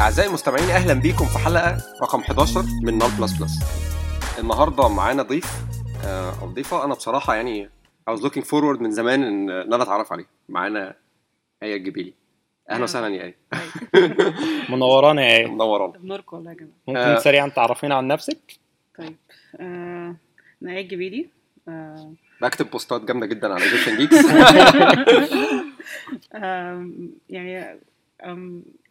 أعزائي المستمعين، أهلا بيكم في حلقة رقم 11 من نال بلس بلس. النهاردة معانا ضيف أو ضيفة، أنا بصراحة يعني I was looking forward من زمان إن أنا أتعرف عليه. معانا آية الجبيلي، أهلا وسهلا يا آية. منورانا يا آية. منورانا، بنوركم والله يا جماعة. ممكن سريعا تعرفينا عن نفسك؟ طيب، أنا آية الجبيلي، بكتب بوستات جامدة جدا على Egyptian Geeks. يعني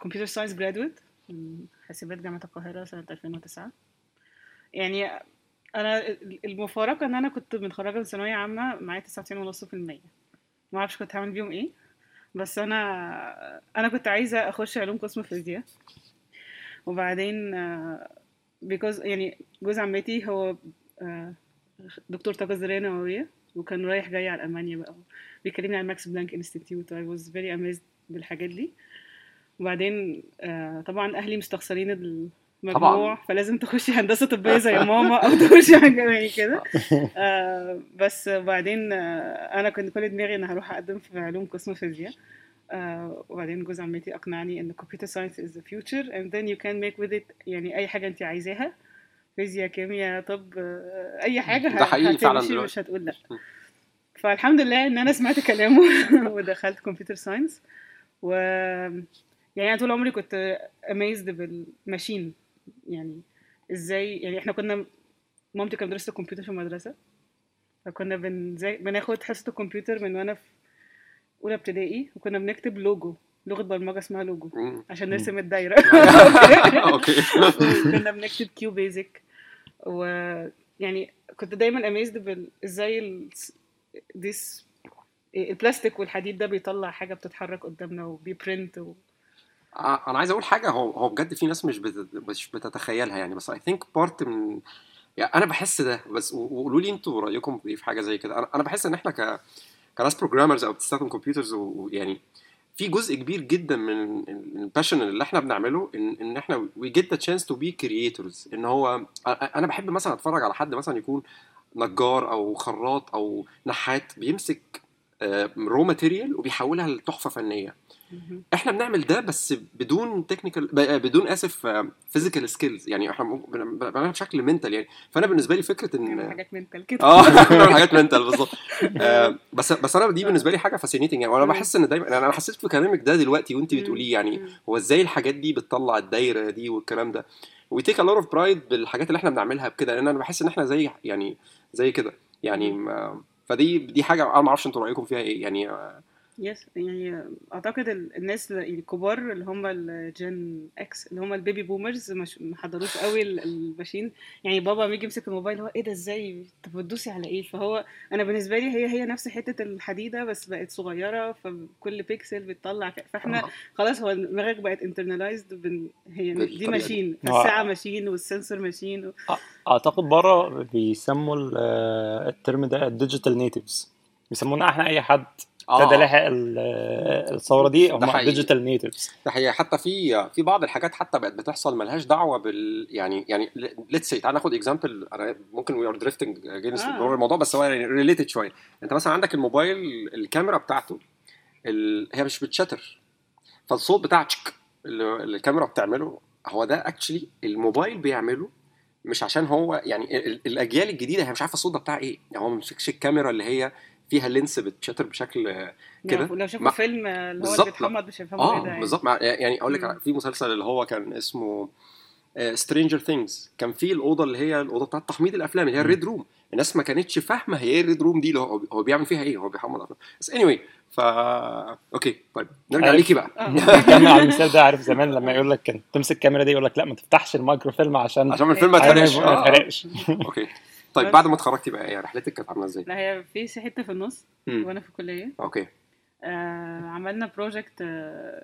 كمبيوتر ساينس جرادويت من حاسبات جامعة القاهرة سنة 2009. يعني أنا المفارقة أن أنا كنت متخرجة من ثانوية عامة معايا 99.5%، ما أعرفش كنت هعمل بيهم إيه، بس أنا كنت عايزة أخش علوم قسم فيزياء، وبعدين بيكوز يعني جوز عمتي هو دكتور طاقة ذرية نووية، وكان رايح جاي على ألمانيا بقى بيكلمني على ماكس بلانك انستيتيوت. I was very amazed بالحاجات دي. وبعدين طبعا اهلي مستخسرين المجموع، فلازم تخشي هندسه طبيه زي ماما او تخشي حاجه كده. بس بعدين انا كنت كل دماغي ان هروح اقدم في علوم قسم فيزياء، وبعدين جوز عمتي اقنعني ان كمبيوتر ساينس از ذا فيوتشر اند ذن يو كان ميك وذ ات يعني اي حاجه انت عايزاها، فيزياء، كيمياء، طب، اي حاجه هتمشي مش هتقول لا. فالحمد لله ان انا سمعت كلامه ودخلت كمبيوتر ساينس. و يعني أنا طول عمري كنت amazed بالماشين، يعني إزاي، يعني إحنا كنا مامتي كانت مدرسة الكمبيوتر في المدرسة، فكنا بناخد حصة الكمبيوتر من وأنا في أولى ابتدائي، وكنا بنكتب لوجو، لغة برمجة اسمها لوجو عشان نرسم الدايرة. كنا بنكتب كيو بيزك، ويعني كنت دايما amazed إزاي البلاستيك والحديد ده بيطلع حاجة بتتحرك قدامنا وبيبرنت. انا عايز اقول حاجه، هو بجد في ناس مش بتتخيلها يعني، بس اي ثينك بارت من يعني انا بحس ده، بس وقولوا لي انتوا رايكم في حاجه زي كده. انا بحس ان احنا كناس بروجرامرز او بتستخدم كمبيوترز، ويعني في جزء كبير جدا من الباشن اللي احنا بنعمله ان احنا وي جيت ذا تشانس تو بي كرييتورز. ان هو انا بحب مثلا اتفرج على حد مثلا يكون نجار او خراط او نحات بيمسك رو ماتيريال وبيحولها لتحفه فنيه. احنا بنعمل ده بس بدون تكنيكال، بدون فيزيكال سكيلز، يعني احنا بنعملها بشكل منتال يعني. فانا بالنسبه لي فكره ان حاجات منتال كده، حاجات منتال بالظبط. بس انا دي بالنسبه لي حاجه فاسينيتنج يعني. وانا بحس ان دايما انا حسيت في كلامك ده دلوقتي وانت بتقوليه، يعني هو ازاي الحاجات دي بتطلع الدايره دي والكلام ده، وتيك ا لوت اوف برايد بالحاجات اللي احنا بنعملها بكده، لان انا بحس ان احنا زي كده يعني. فدي حاجه انا ما اعرفش انتوا رايكم فيها ايه يعني. يس يعني اعتقد الناس الكبار اللي هم الجن اكس، اللي هم البيبي بومرز، مش محضروش قوي الماشين يعني. بابا بيجي يمسك الموبايل، هو ايه ده، ازاي بتدوسي على ايه؟ فهو انا بالنسبه لي هي نفس حته الحديده بس بقت صغيره، فكل بيكسل بتطلع فاحنا خلاص هو دماغك بقت انترنالايزد، هي دي ماشين، الساعه ماشين والسنسور ماشين. اعتقد بره بيسموا الترم ده الديجيتال نيتيفز، بيسمونا احنا اي حد تدلح الصورة دي هم ديجيتال نيتيفز. تحيه حتى في بعض الحاجات حتى بقت بتحصل مالهاش دعوة بال يعني ليتس سي. تعال ناخد اكزامبل، ممكن وي ار دريفتنج اجينست الموضوع، بس هو يعني ريليتد شويه. انت مثلا عندك الموبايل، الكاميرا بتاعته هي مش بتشتر، فالصوت بتاعتك اللي الكاميرا بتعمله هو ده اكشلي الموبايل بيعمله، مش عشان هو يعني الاجيال الجديده هي مش عارفه الصوت ده بتاع ايه يعني. هو مش الكاميرا اللي هي فيها اللينس بتشتر بشكل كده، ولو شافوا فيلم اللي هو بيتحمض مش هيفهموا ايه ده بالظبط يعني. اقول لك في مسلسل اللي هو كان اسمه Stranger Things، كان فيه الاوضه اللي هي الاوضه بتاعه تحميض الافلام اللي هي الريد روم، الناس ما كانتش فاهمه هي ايه الريد روم دي، اللي هو بيعمل فيها ايه، هو بيحمض افلام بس. anyway اوكي طيب نرجع ليكي بقى. كان على المثال ده، عارف زمان لما يقول لك كان تمسك الكاميرا دي يقول لك لا ما تفتحش الميكروفيلم عشان الفيلم ما يتحرقش. اوكي طيب، بعد ما اتخرجتي بقى ايه رحلتك كانت عامله ازاي؟ لا هي في حته في النص وانا في الكليه. اوكي عملنا بروجكت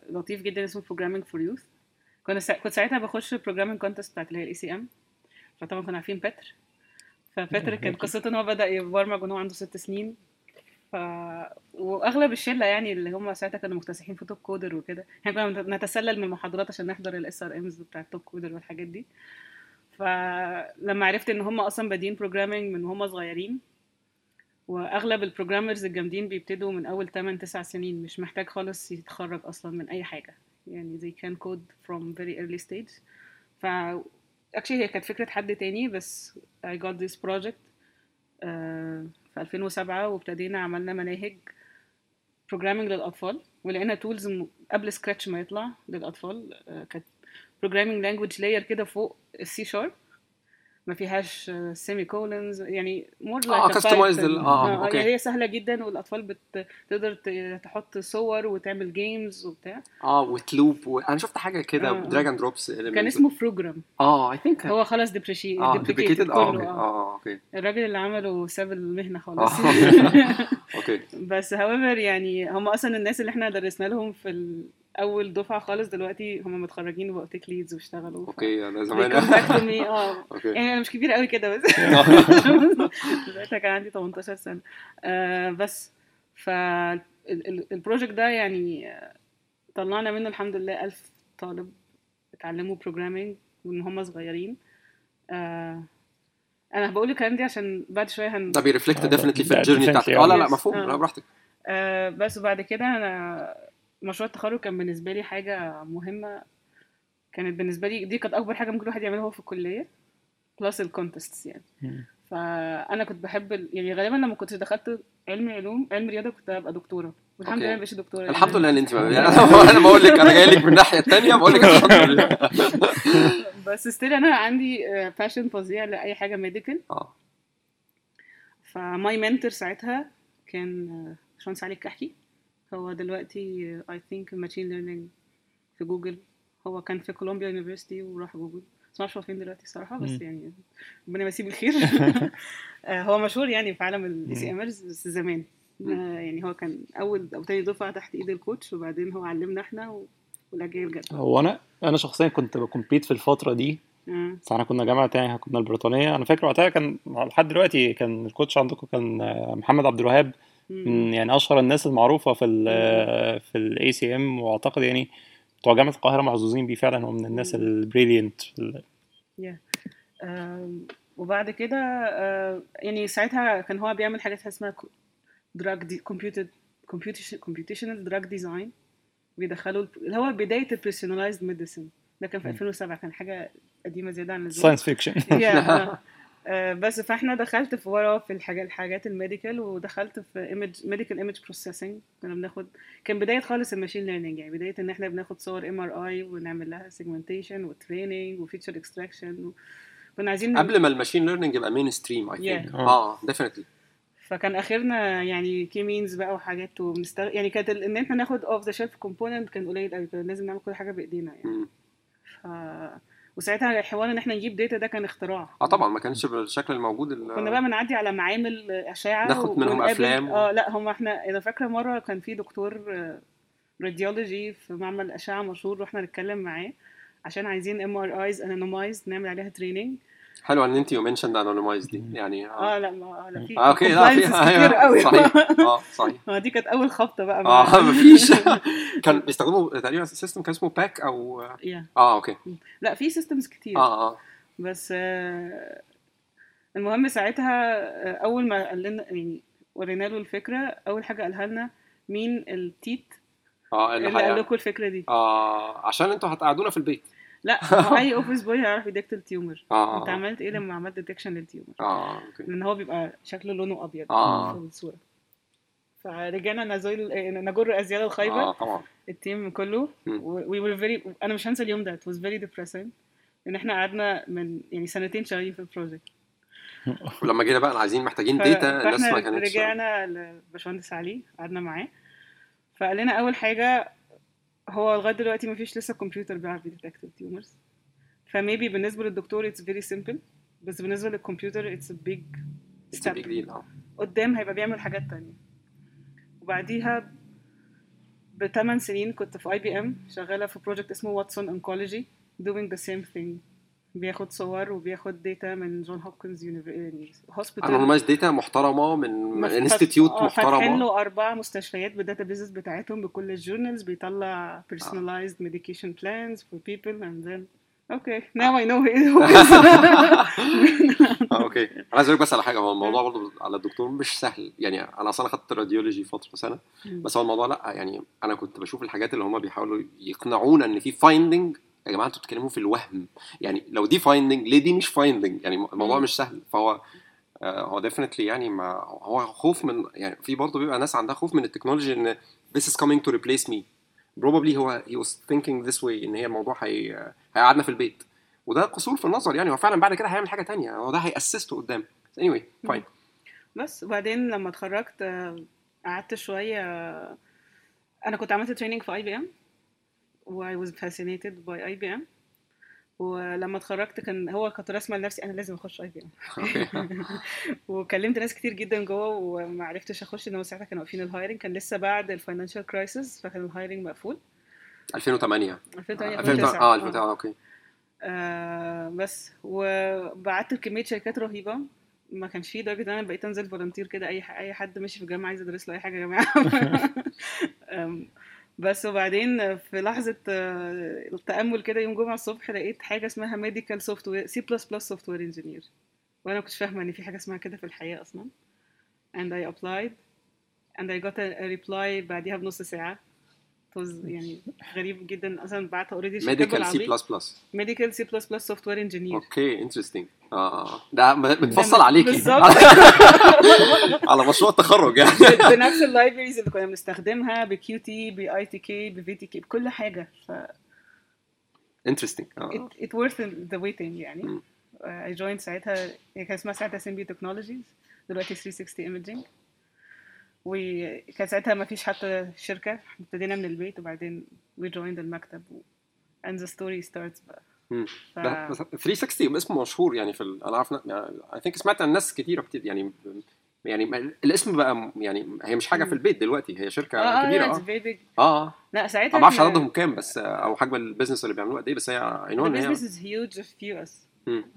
لطيف جدا اسمه Programming for Youth. كنت ساعتها بخش Programming Contest بتاعت اللي هي الECM، فطبعا كنا عارفين باتر. فباتر كان قصته ان هو بدا يبرمج وهو عنده 6 سنين، ف واغلب الشله يعني اللي هم ساعتها كانوا مكتسحين في توب كودر وكده، احنا يعني كنا نتسلل من المحاضرات عشان نحضر الاس ار امز بتاع التوب كودر والحاجات دي. فلما عرفت ان هم اصلا بادين بروجرامنج من هم صغيرين، واغلب البروجرامرز الجامدين بيبتدوا من اول 8-9 سنين، مش محتاج خالص يتخرج اصلا من اي حاجه، يعني they can code from very early stage. ف actually هي كانت فكره حد تاني، بس I got this project في 2007، وابتدينا عملنا مناهج بروجرامنج للاطفال، ولقينا تولز قبل سكراتش ما يطلع للاطفال. كانت بروجرامنج لانجويج لاير كده فوق السي شارب، ما فيهاش سيمي كولنز، يعني مور لايك كاستمايزد. هي سهله جدا، والاطفال بتقدر تحط صور وتعمل جيمز وبتاع وتلوب انا شفت حاجه كده دراج اند دروبس كان اسمه فروجرام. اي ثينك هو خلاص ديبريكيتد. اوكي الراجل اللي عمله ساب المهنه خالص. اوكي بس هاويفر يعني هم اصلا الناس اللي احنا درسنا لهم في اول دفعه خالص دلوقتي هم متخرجين وبقوا تك ليدز واشتغلوا. اوكي انا زمان يعني انا مش كبيره قوي كده بس دلوقتي كان عندي 18 سنه بس. فالبروجكت ده يعني طلعنا منه الحمد لله 1000 طالب اتعلموا بروجرامنج وان هم صغيرين. انا بقول الكلام دي عشان بعد شويه ده بيرفلكت ديفينتلي في الجيرني بتاعتك. لا مفهوم. لا براحتك. بس وبعد كده انا مشروع التخرج كان بالنسبه لي حاجه مهمه، كانت بالنسبه لي دي كانت اكبر حاجه ممكن الواحد يعملها هو في الكليه بلس الكونتستس يعني. فانا كنت بحب يعني غالبا لما كنت دخلت علم رياضه كنت هبقى دكتوره، والحمد لله مش دكتوره يعني. الحمد لله ان انت انا بقول لك انا جاي لك من الناحيه الثانيه، بقول لك الحمد لله. بس استيل انا عندي فاشن فظيع لاي حاجه ميديكال. فماي منتور ساعتها كان شلون سعلي الكحكي، هو دلوقتي I think machine learning في جوجل، هو كان في كولومبيا يونيفرسيتي وراح جوجل، ما اعرفش هو فين دلوقتي الصراحه، بس يعني ربنا يمسيه بالخير. هو مشهور يعني في عالم الاي سي امرز بس زمان. يعني هو كان اول او تاني دفعه تحت ايد الكوتش، وبعدين هو علمنا احنا والاجيال جت. هو انا شخصيا كنت بكمبيت في الفتره دي. صح احنا كنا جامعه تانية، كنا البريطانيه. انا فاكر وقتها كان لحد دلوقتي كان الكوتش عندكم كان محمد عبد الوهاب، من يعني اشهر الناس المعروفه في الاي سي ام، واعتقد يعني بتوع جامعه القاهره محظوظين بيه فعلا، هو من الناس البريليانت. وبعد كده يعني ساعتها كان هو بيعمل حاجات اسمها كومبيوتيشنال دراج ديزاين، بيدخلوا اللي هو بدايه البيرسوناليزد ميديسن. ده كان في 2007، كان حاجه قديمه زياده عن اللزوم، ساينس فيكشن. بس فاحنا دخلت في ورا في الحاجات الميديكال، ودخلت في ميديكال ايمج بروسيسنج. كنا بناخد كان بدايه خالص الماشين ليرنينج، يعني بدايه ان احنا بناخد صور MRI ونعمل لها سيجمنتيشن وتريننج وفيتشر اكستراكشن. كنا عايزين قبل ما الماشين ليرنينج يبقى مين ستريم اي ثينك. ديفينتلي. فكان اخرنا يعني كي مينز بقى وحاجات يعني كانت ان احنا ناخد اوف ذا شيلف كومبوننت كان قليل قوي، كان لازم نعمل كل حاجه بايدينا يعني. وساعتها الحوار ان احنا نجيب داتا ده كان اختراع. طبعا ما كانش بالشكل الموجود كنا بقى بنعدي على معامل اشعه ناخد منهم افلام لا هم احنا انا فاكره مره كان في دكتور راديولوجي في معمل اشعه مشهور، واحنا نتكلم معاه عشان عايزين MRIs انونمايز نعمل عليها تريننج. حلو ان انت يومنشن ده انونمايز دي يعني. لا ما في اوكي لا في صحيح. صحيح دي كانت اول خبطه بقى. مفيش كان بيستخدموا تقريبا سيستم كان اسمه باك او اوكي لا في سيستمز كتير. بس المهم ساعتها اول ما قال لنا يعني ورينا له الفكره، اول حاجه قالها لنا مين التيت اللي قال لكم الفكره دي؟ عشان انتوا هتقعدونا في البيت. لا اي اوفيس بوي هيعرف يديكت التيومر. انت عملت ايه لما عملت ديتكشن للتيومر؟ اوكي لان هو بيبقى شكله لونه ابيض في الصوره. فرجعنا نجر ازيال الخيبه التيم كله انا مش هنسى اليوم ده. it was very depressing ان احنا قعدنا من يعني سنتين شغالين في البروجكت، ولما جينا بقى عايزين محتاجين داتا الناس ما كانتش. رجعنا لباشمهندس علي قعدنا معاه، فقال لنا اول حاجه هو لغايه دلوقتي مفيش لسه كمبيوتر بيعرف يديتكت التيومرز، فميبي بالنسبه للدكتور اتس فيري سيمبل، بس بالنسبه للكمبيوتر اتس بيج ستيب قدام هيبقى بيعمل حاجات تانية. وبعديها ب8 سنين كنت في IBM شغاله في بروجكت اسمه واتسون انكولوجي doing the same thing. بياخد صور وبياخد داتا من جون هوبكنز هوسبيتال، انونمايز داتا محترمه من انستيتيوت محترمه، فاتحين له 4 مستشفيات بالداتابيز بتاعتهم بكل الجورنالز، بيطلع بيرسوناليزد ميديكيشن بلانز فور بيبل اند ذن اوكي ناو اي نو اوكي. عايز اقول بس على حاجه، هو الموضوع برضه على الدكتور مش سهل يعني. انا اصلا خدت راديولوجي فتره سنه، بس هو الموضوع لا يعني انا كنت بشوف الحاجات اللي هم بيحاولوا يقنعونا ان في فايندنج. يا جماعه انتوا بتتكلموا في الوهم يعني، لو دي فايندنج ليه دي مش فايندنج؟ يعني الموضوع مش سهل. فهو هو ديفينتلي يعني ما هو خوف من يعني، في برضه بيبقى ناس عندها خوف من التكنولوجي ان this is coming to replace me probably. هو he was thinking this way ان هي الموضوع هيقعدنا في البيت، وده قصور في النظر يعني. هو فعلا بعد كده هيعمل حاجه تانية، هو ده هيأسسته قدام. anyway fine. بس وبعدين لما اتخرجت قعدت شويه، انا كنت عملت تريننج في IBM I was fascinated by IBM. ولما اتخرجت كان هو كنت رسمه لنفسي انا لازم اخش IBM. وكلمت ناس كتير جدا جوه وما عرفتش اخش، ان ساعتها كانوا واقفين الهايرنج، كان لسه بعد الفاينانشال كرايسيس، فكان الهايرنج مقفول 2008 اوكي. بس وبعت لكميه شركات رهيبه، ما كانش فيه درجه ان انا بقيت انزل فولنتير كده، اي حد ماشي في الجامعه عايز يدرس له اي حاجه يا جماعه. بس وبعدين في لحظه التامل كده يوم جمعه الصبح لقيت حاجه اسمها ميديكال سوفت وير C++ سوفت وير انجينير، وانا كنت فاهمه ان في حاجه اسمها كده في الحياه اصلا. and I applied and I got a reply بعديها بنص ساعه. يعني غريب جدا اصلا، بعتها اوريدي ميديكال C++ ميديكال C++ سوفت وير انجينير. اوكي انترستينج. ده متفصل عليكي على مشروع التخرج يعني، بنفس اللايبريز اللي كنا بنستخدمها، بكيو تي باي تي كي بفي تي كي بكل حاجه. ف انترستينج ات ورث ذا ويتنج يعني. اي جوين ساعتها، كان اسمها ساعتها سيمبي تكنولوجيز، دلوقتي 360 ايمجينج. وكان ساعتها ما فيش حتى شركه، ابتدينا من البيت وبعدين وي جويند المكتب and the story starts بقى. بس 360 اسم مشهور يعني في انا عارف اي ثينك سمعت عن ناس كتير يعني الاسم بقى يعني هي مش حاجه في البيت دلوقتي، هي شركه كبيره. لا ساعتها ما اعرفش عددهم كام بس، او حجم البيزنس اللي بيعملوه قد ايه، بس هي عنوان هي البيزنس هيوج في US.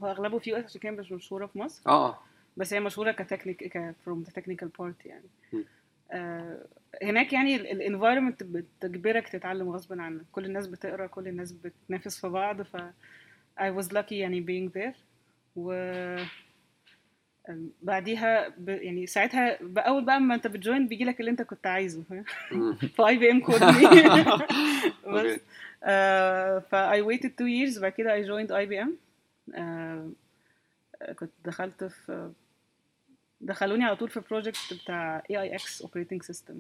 هو اغلبه في US عشان كان مش مشهوره في مصر. بس هي مشهوره كتكنيك فروم ذا تكنيكال بارت يعني. هناك يعني الانفايرمنت بتجبرك تتعلم غصبا عنك، كل الناس بتقرا، كل الناس بتنافس في بعض. ف I was lucky يعني being there. وبعديها يعني ساعتها اول بقى ما انت بتجوين بيجي لك اللي انت كنت عايزه في IBM كودني. بس ف I waited 2 years، بعد كده I joined IBM. كنت دخلوني على طول في بروجكت بتاع AIX operating system.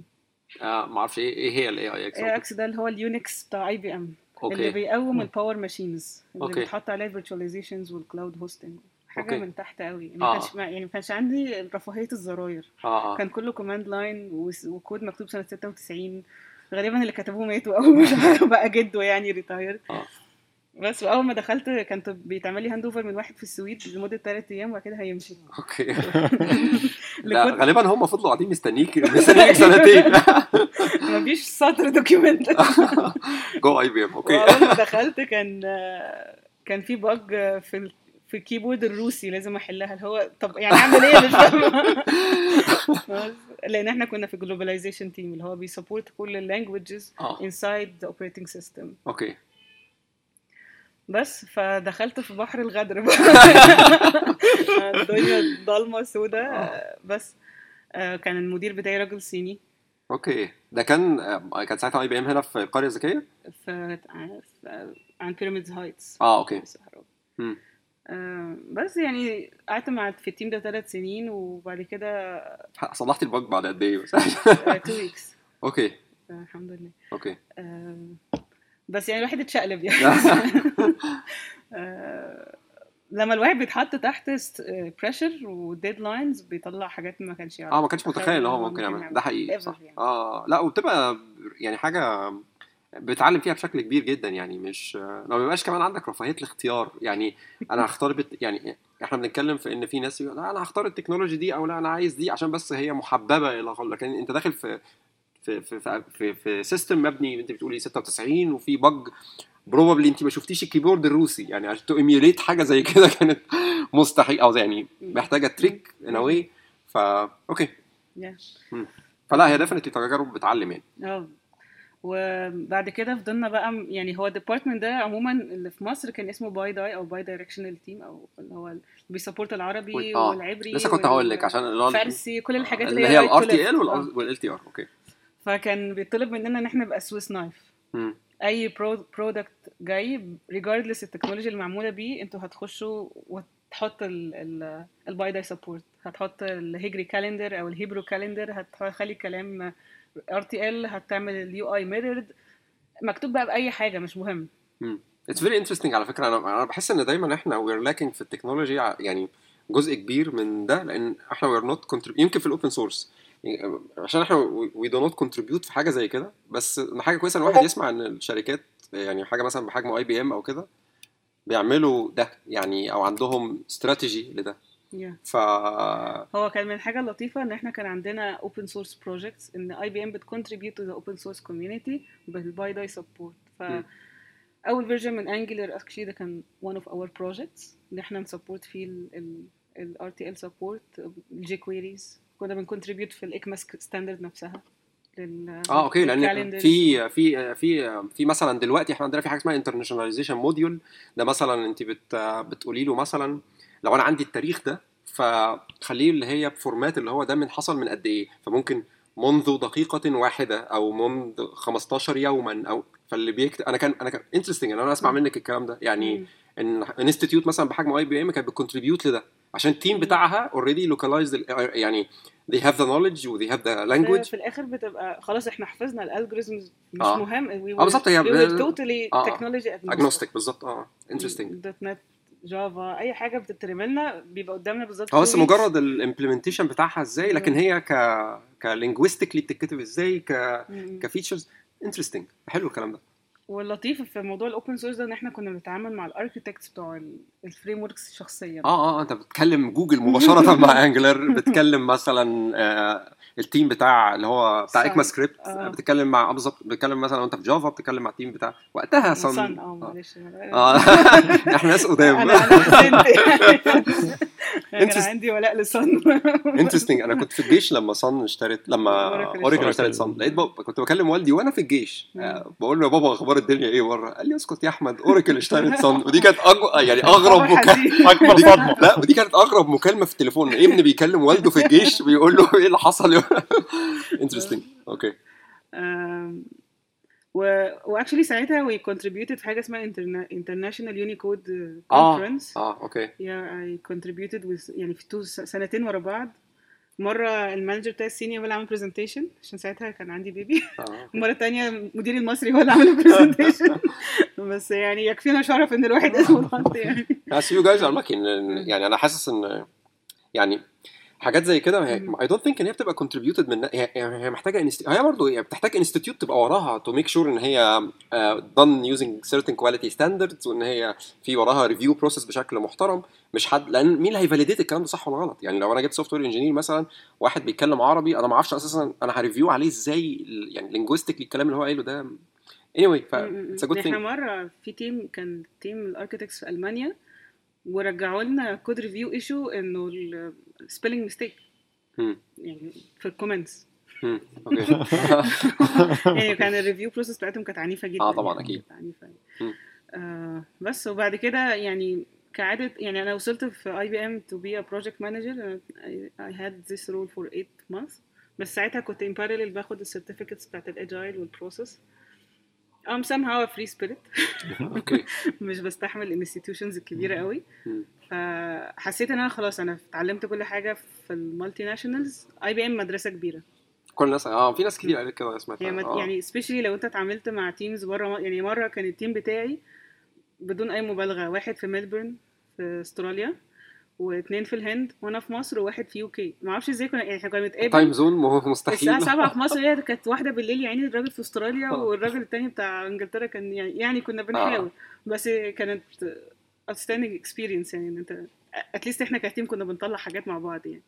ما اعرفش ايه هي ال AIX. AIX ده اللي هو اليونكس بتاع IBM، اللي بيقوم الباور ماشينز، اللي بتحط عليه virtualizations والكلاود هوستنج، حاجه من تحت قوي يعني. ما كانش عندي رفاهيه الزراير. كان كله كوماند لاين وكود مكتوب سنه 96، غالبا اللي كتبوه ماتوا او مش عارف بقى جده يعني ريتاير. بس اول ما دخلت كانت بيتعمل لي هاند اوفر من واحد في السويد لمده 3 ايام، وبعد كده هيمشي. اوكي. لا غالبا هم فضلوا قاعدين مستنيك سنتين، مفيش سطر دوكيومنت جو اي بي ام. اوكي. اول ما دخلت كان في بج في الكيبورد الروسي لازم احلها، اللي هو طب يعني اعمل ايه بالظبط؟ لان احنا كنا في جلوباليزيشن تيم اللي هو بيسبورت كل اللانجويجز انسايد ذا اوبريتنج سيستم. اوكي. بس فدخلت في بحر الغدر بقى. الدنيا ضلمه سوداء. بس كان المدير بتاعي راجل صيني. اوكي. ده كان ساعتها اي بي ام هنا في القريه الذكيه، في عند بيراميدز هايتس. اوكي. بس يعني قعدت في التيم ده 3 سنين، وبعد كده صلحت الباج بعد قد ايه؟ 2 ويكس. اوكي. الحمد لله. اوكي. بس يعني الواحد اتشقلب يعني. لما الواحد بيتحط تحت بريشر وديدلاينز بيطلع حاجات ما كانش يعرف. ما كانش متخيل ان هو ممكن يعمل ده حقيقي صح يعني. لا، وبتبقى يعني حاجه بتعلم فيها بشكل كبير جدا يعني، مش لو ميبقاش كمان عندك رفاهيه الاختيار يعني. انا هختار يعني احنا بنتكلم في ان في ناس لا انا هختار التكنولوجي دي، او لا انا عايز دي عشان بس هي محببه الى قلبك. لكن انت داخل في سيستم مبني انت بتقولي 96، وفي بج بروبابلي انت ما شفتيش الكيبورد الروسي يعني عشان تو ايميوليت حاجه زي كده كانت مستحيل او يعني محتاجه تريك ان اواي فا اوكي فلا هي ديفينتلي تجارب بتعلم يعني وبعد كده فضلنا بقى يعني هو الديبارتمنت ده عموما اللي في مصر كان اسمه باي داي او باي دايركشنال تيم او اللي هو بيسبورت العربي والعبري لسه كنت هقول لك عشان الفارسي كل الحاجات اللي هي الار تي ال والال تي ار اوكي فكان بيطلب مننا ان احنا نبقى سويس نايف اي برودكت جاي ريجاردلس التكنولوجيا المعموله بيه انتوا هتخشوا وتحط الباي داي سبورت هتحط الهيجري كالندر او الهيبرو كالندر هتخلي كلام RTL هتعمل اليو اي ميررد مكتوب بقى باي حاجه مش مهم It's very interesting على فكره انا بحس ان دايما احنا we're lacking في التكنولوجي يعني جزء كبير من ده لان احنا we're not contribute يمكن في الاوبن سورس عشان احنا we do not contribute في حاجه زي كده بس حاجه كويسه الواحد يسمع ان الشركات يعني حاجه مثلا بحجم IBM او كده بيعملوا ده يعني او عندهم استراتيجي لده هو كان من حاجة لطيفة ان احنا كان عندنا open source projects ان IBM بتcontribute to the open source community بالباي داي support فأول version من Angular actually ده كان one of our projects ان احنا نسuport فيه ال RTL support jQueries كنا بنcontribute في ال ECMAScript standard نفسها اوكي لان في في في في مثلا دلوقتي احنا عندنا في حاجة اسمها internationalization module ده مثلا انت بتقولي له مثلا لو انا عندي التاريخ ده فخليه اللي هي بفورمات اللي هو ده من حصل من قد ايه فممكن منذ دقيقه واحده او منذ 15 يوما او فاللي بيكتب انا كان انترستنج ان انا اسمع منك الكلام ده يعني ان انستيتيوت مثلا بحجم IBM كان بيكونتريبيوت لده عشان التيم بتاعها اوريدي لوكالايز يعني they have the knowledge و they have the language في الاخر بتبقى خلاص احنا حفظنا الالجوريزمز مش مهم بالظبط هي totally technology agnostic بالظبط interesting جافا اي حاجه بتترمي لنا بيبقى قدامنا بالظبط هو بس مجرد الامبلمنتيشن بتاعها ازاي لكن هي كلينجويستيكلي بتتكتب ازاي كفيتشرز انترستينج حلو الكلام ده واللطيف في موضوع الاوبن سورس ده ان احنا كنا بنتعامل مع الاركيتكتس بتوع الفريم وركس شخصيا انت بتتكلم جوجل مباشره مع انجلر بتتكلم مثلا التيم بتاع اللي هو بتاع اكما سكريبت بتتكلم مع بالظبط بتتكلم مثلا وانت في جافا بتتكلم مع التيم بتاع وقتها صن معلش احنا ناس قدام انا عندي ولاء لصن انترستينج انا كنت في الجيش لما صن اشتريت لما اوريكل اشتريت صن لقيت بابا كنت بكلم والدي وانا في الجيش بقول له يا بابا اخبار الدنيا ايه بره قال لي اسكت يا احمد اوريكل اشتريت صن ودي كانت اغرب اكبر صدمه لا ودي كانت اغرب مكالمه في التليفون ابني بيكلم والده في الجيش بيقول له ايه حصل interesting okay واكشلي ساعتها وي contributed في حاجه اسمها international unicode conference okay yeah I contributed with يعني في 2 سنتين ورا بعض مره المانجر بتاع السينيور هو اللي عمل presentation عشان ساعتها كان عندي بيبي ومره تانية مدير المصري هو اللي عمل presentation بس يعني يكفينا شرف ان الواحد اسمه خط يعني as you guys are lucky يعني انا حاسس ان يعني حاجات زي كده I don't think ان هي بتبقى contributed من هي محتاجة هي برضو هي بتحتاج انستيتيوت تبقى وراها to make sure ان هي done using certain quality standards وان هي في وراها review process بشكل محترم مش حد لان مين اللي هيفاليديت الكلام ده صح ولا غلط يعني لو انا جبت software engineer مثلا واحد بيتكلم عربي انا ما اعرفش اساسا انا هريفيو عليه ازاي يعني linguistically الكلام اللي هو قايله ده anyway it's a good thing احنا مرة في تيم كان تيم architects في ألمانيا ورجعوا لنا كود ريفيو ايشو انه spelling mistake يعني في الكومنتس يعني كان الريفيو بروسس بتاعتهم كانت عنيفه جدا طبعا اكيد عنيفه بس وبعد كده يعني كعاده يعني انا وصلت في IBM to be a project manager I had this role for 8 months بس ساعتها كنت in parallel باخد السيرتيفيكتس بتاعت الاجايل والبروسس I'm somehow a free spirit مش بستحمل الانستيتيوشنز الكبيرة قوي فحسيت ان انا خلاص انا اتعلمت كل حاجة في المالتي ناشنالز IBM مدرسة كبيرة كل ناس في ناس كتير قالت كده اسمها يعني especially لو انت اتعاملت مع تيمز بره يعني مرة كان التيم بتاعي بدون اي مبالغة واحد في ملبورن في استراليا و2 في الهند وانا في مصر و1 في UK ما اعرفش ازاي كنا يعني احنا كنا متقابل تايم زون مستحيل الساعه 7 في مصر هي كانت واحده بالليل يعني الراجل في استراليا والراجل الثاني بتاع انجلترا كان يعني كنا بنحاول بس كانت outstanding experience يعني انت اتليست احنا كتيم كنا بنطلع حاجات مع بعض يعني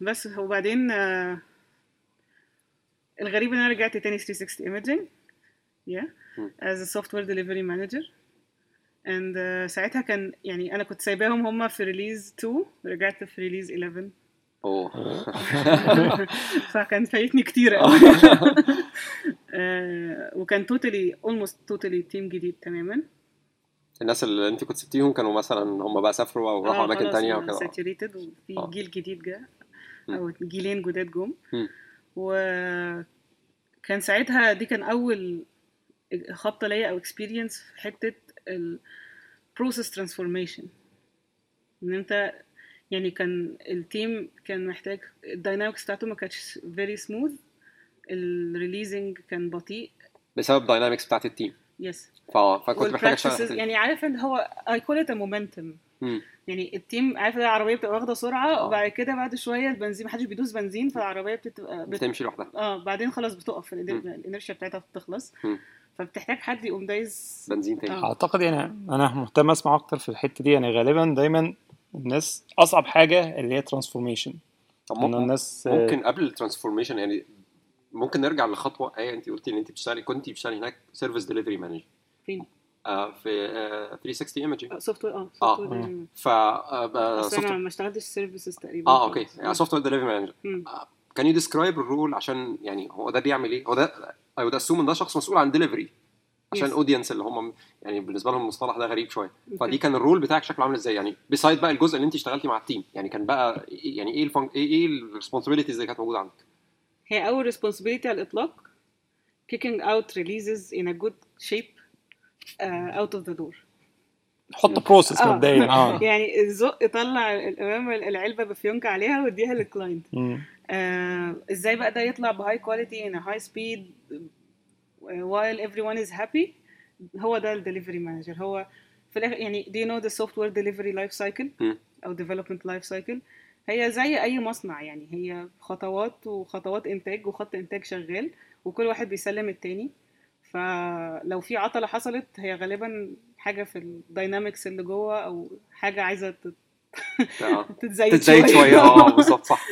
بس وبعدين الغريب ان انا رجعت تاني 360 imaging yeah as a software delivery manager and ساعتها كان يعني انا كنت سايباهم هم في ريليز 2 رجعت في ريليز 11 فكان فايتني كتير وكان almost totally تيم جديد تماما. الناس اللي انت كنت سبتيهم كانوا مثلا هم بقى سافروا او راحوا اماكن تانية وكده ساتوريتد وفي جيل جديد جاء او جيلين جداد جم وكان ساعتها دي كان اول خبطه ليا او اكسبيرينس في حته البروسيس ترانسفورميشن ان انت يعني كان التيم كان محتاج الداينامكس بتاعته ما كانتش فيري سموث الريليزنج كان بطيء بسبب الداينامكس بتاعت التيم يس فكنت محتاج اشتغل يعني عارف ان هو اي كول ات مومنتم يعني التيم عارف العربيه بتبقى واخده سرعه وبعد كده بعد شويه البنزين محدش بيدوس بنزين فالعربيه بتمشي لوحدها بعدين خلاص بتقف الانرشيا بتاعتها بتخلص فبتحتاج حد يقوم دايز بنزين تاني اعتقد يعني انا مهتم اسمع اكتر في الحته دي. انا يعني غالبا دايما الناس اصعب حاجه اللي هي ترانسفورميشن. الناس ممكن قبل الترانسفورميشن يعني ممكن نرجع لخطوه ايه. انت قلتي ان انت كنت بتشتغلي هناك سيرفيس ديليفري مانجر فين في 360 ايمجنج سوفت وير سوفت وير ما اشتغلتش سيرفيسز تقريبا اوكي سوفت وير ديليفري مانجر. كان يو ديسكرايب الرول عشان يعني هو ده بيعمل ايه؟ هو ده ايوه ده اسوم ان ده شخص مسؤول عن ديليفري عشان الاودينس اللي هم يعني بالنسبه لهم المصطلح ده غريب شويه. فدي كان الرول بتاعك شكله عامل ازاي يعني بسايد بقى الجزء اللي انت اشتغلتي مع التيم يعني كان بقى يعني ايه الريسبونسابيلتيز اللي كانت موجوده عندك؟ هي اول ريسبونسابيلتي على الاطلاق كيكينج اوت ريليزز ان ا جود شيب اوت اوف ذا دور. حط بروسيس مبدئيا يعني الزق يطلع الامام العلبه بفيونكه عليها واديها للكلاينت. ازاي بقى ده يطلع بهاي كواليتي ان هاي سبيد while everyone is happy. هو ده الدليفري مانجر. هو في الاخر يعني do you know the software delivery life cycle أو development life cycle. هي زي أي مصنع يعني هي خطوات وخطوات إنتاج وخط إنتاج شغال وكل واحد بيسلم التاني. فلو في عطلة حصلت هي غالبا حاجة في الداينامكس اللي جوه أو حاجة عايزة تتزايد شوية بالظبط صح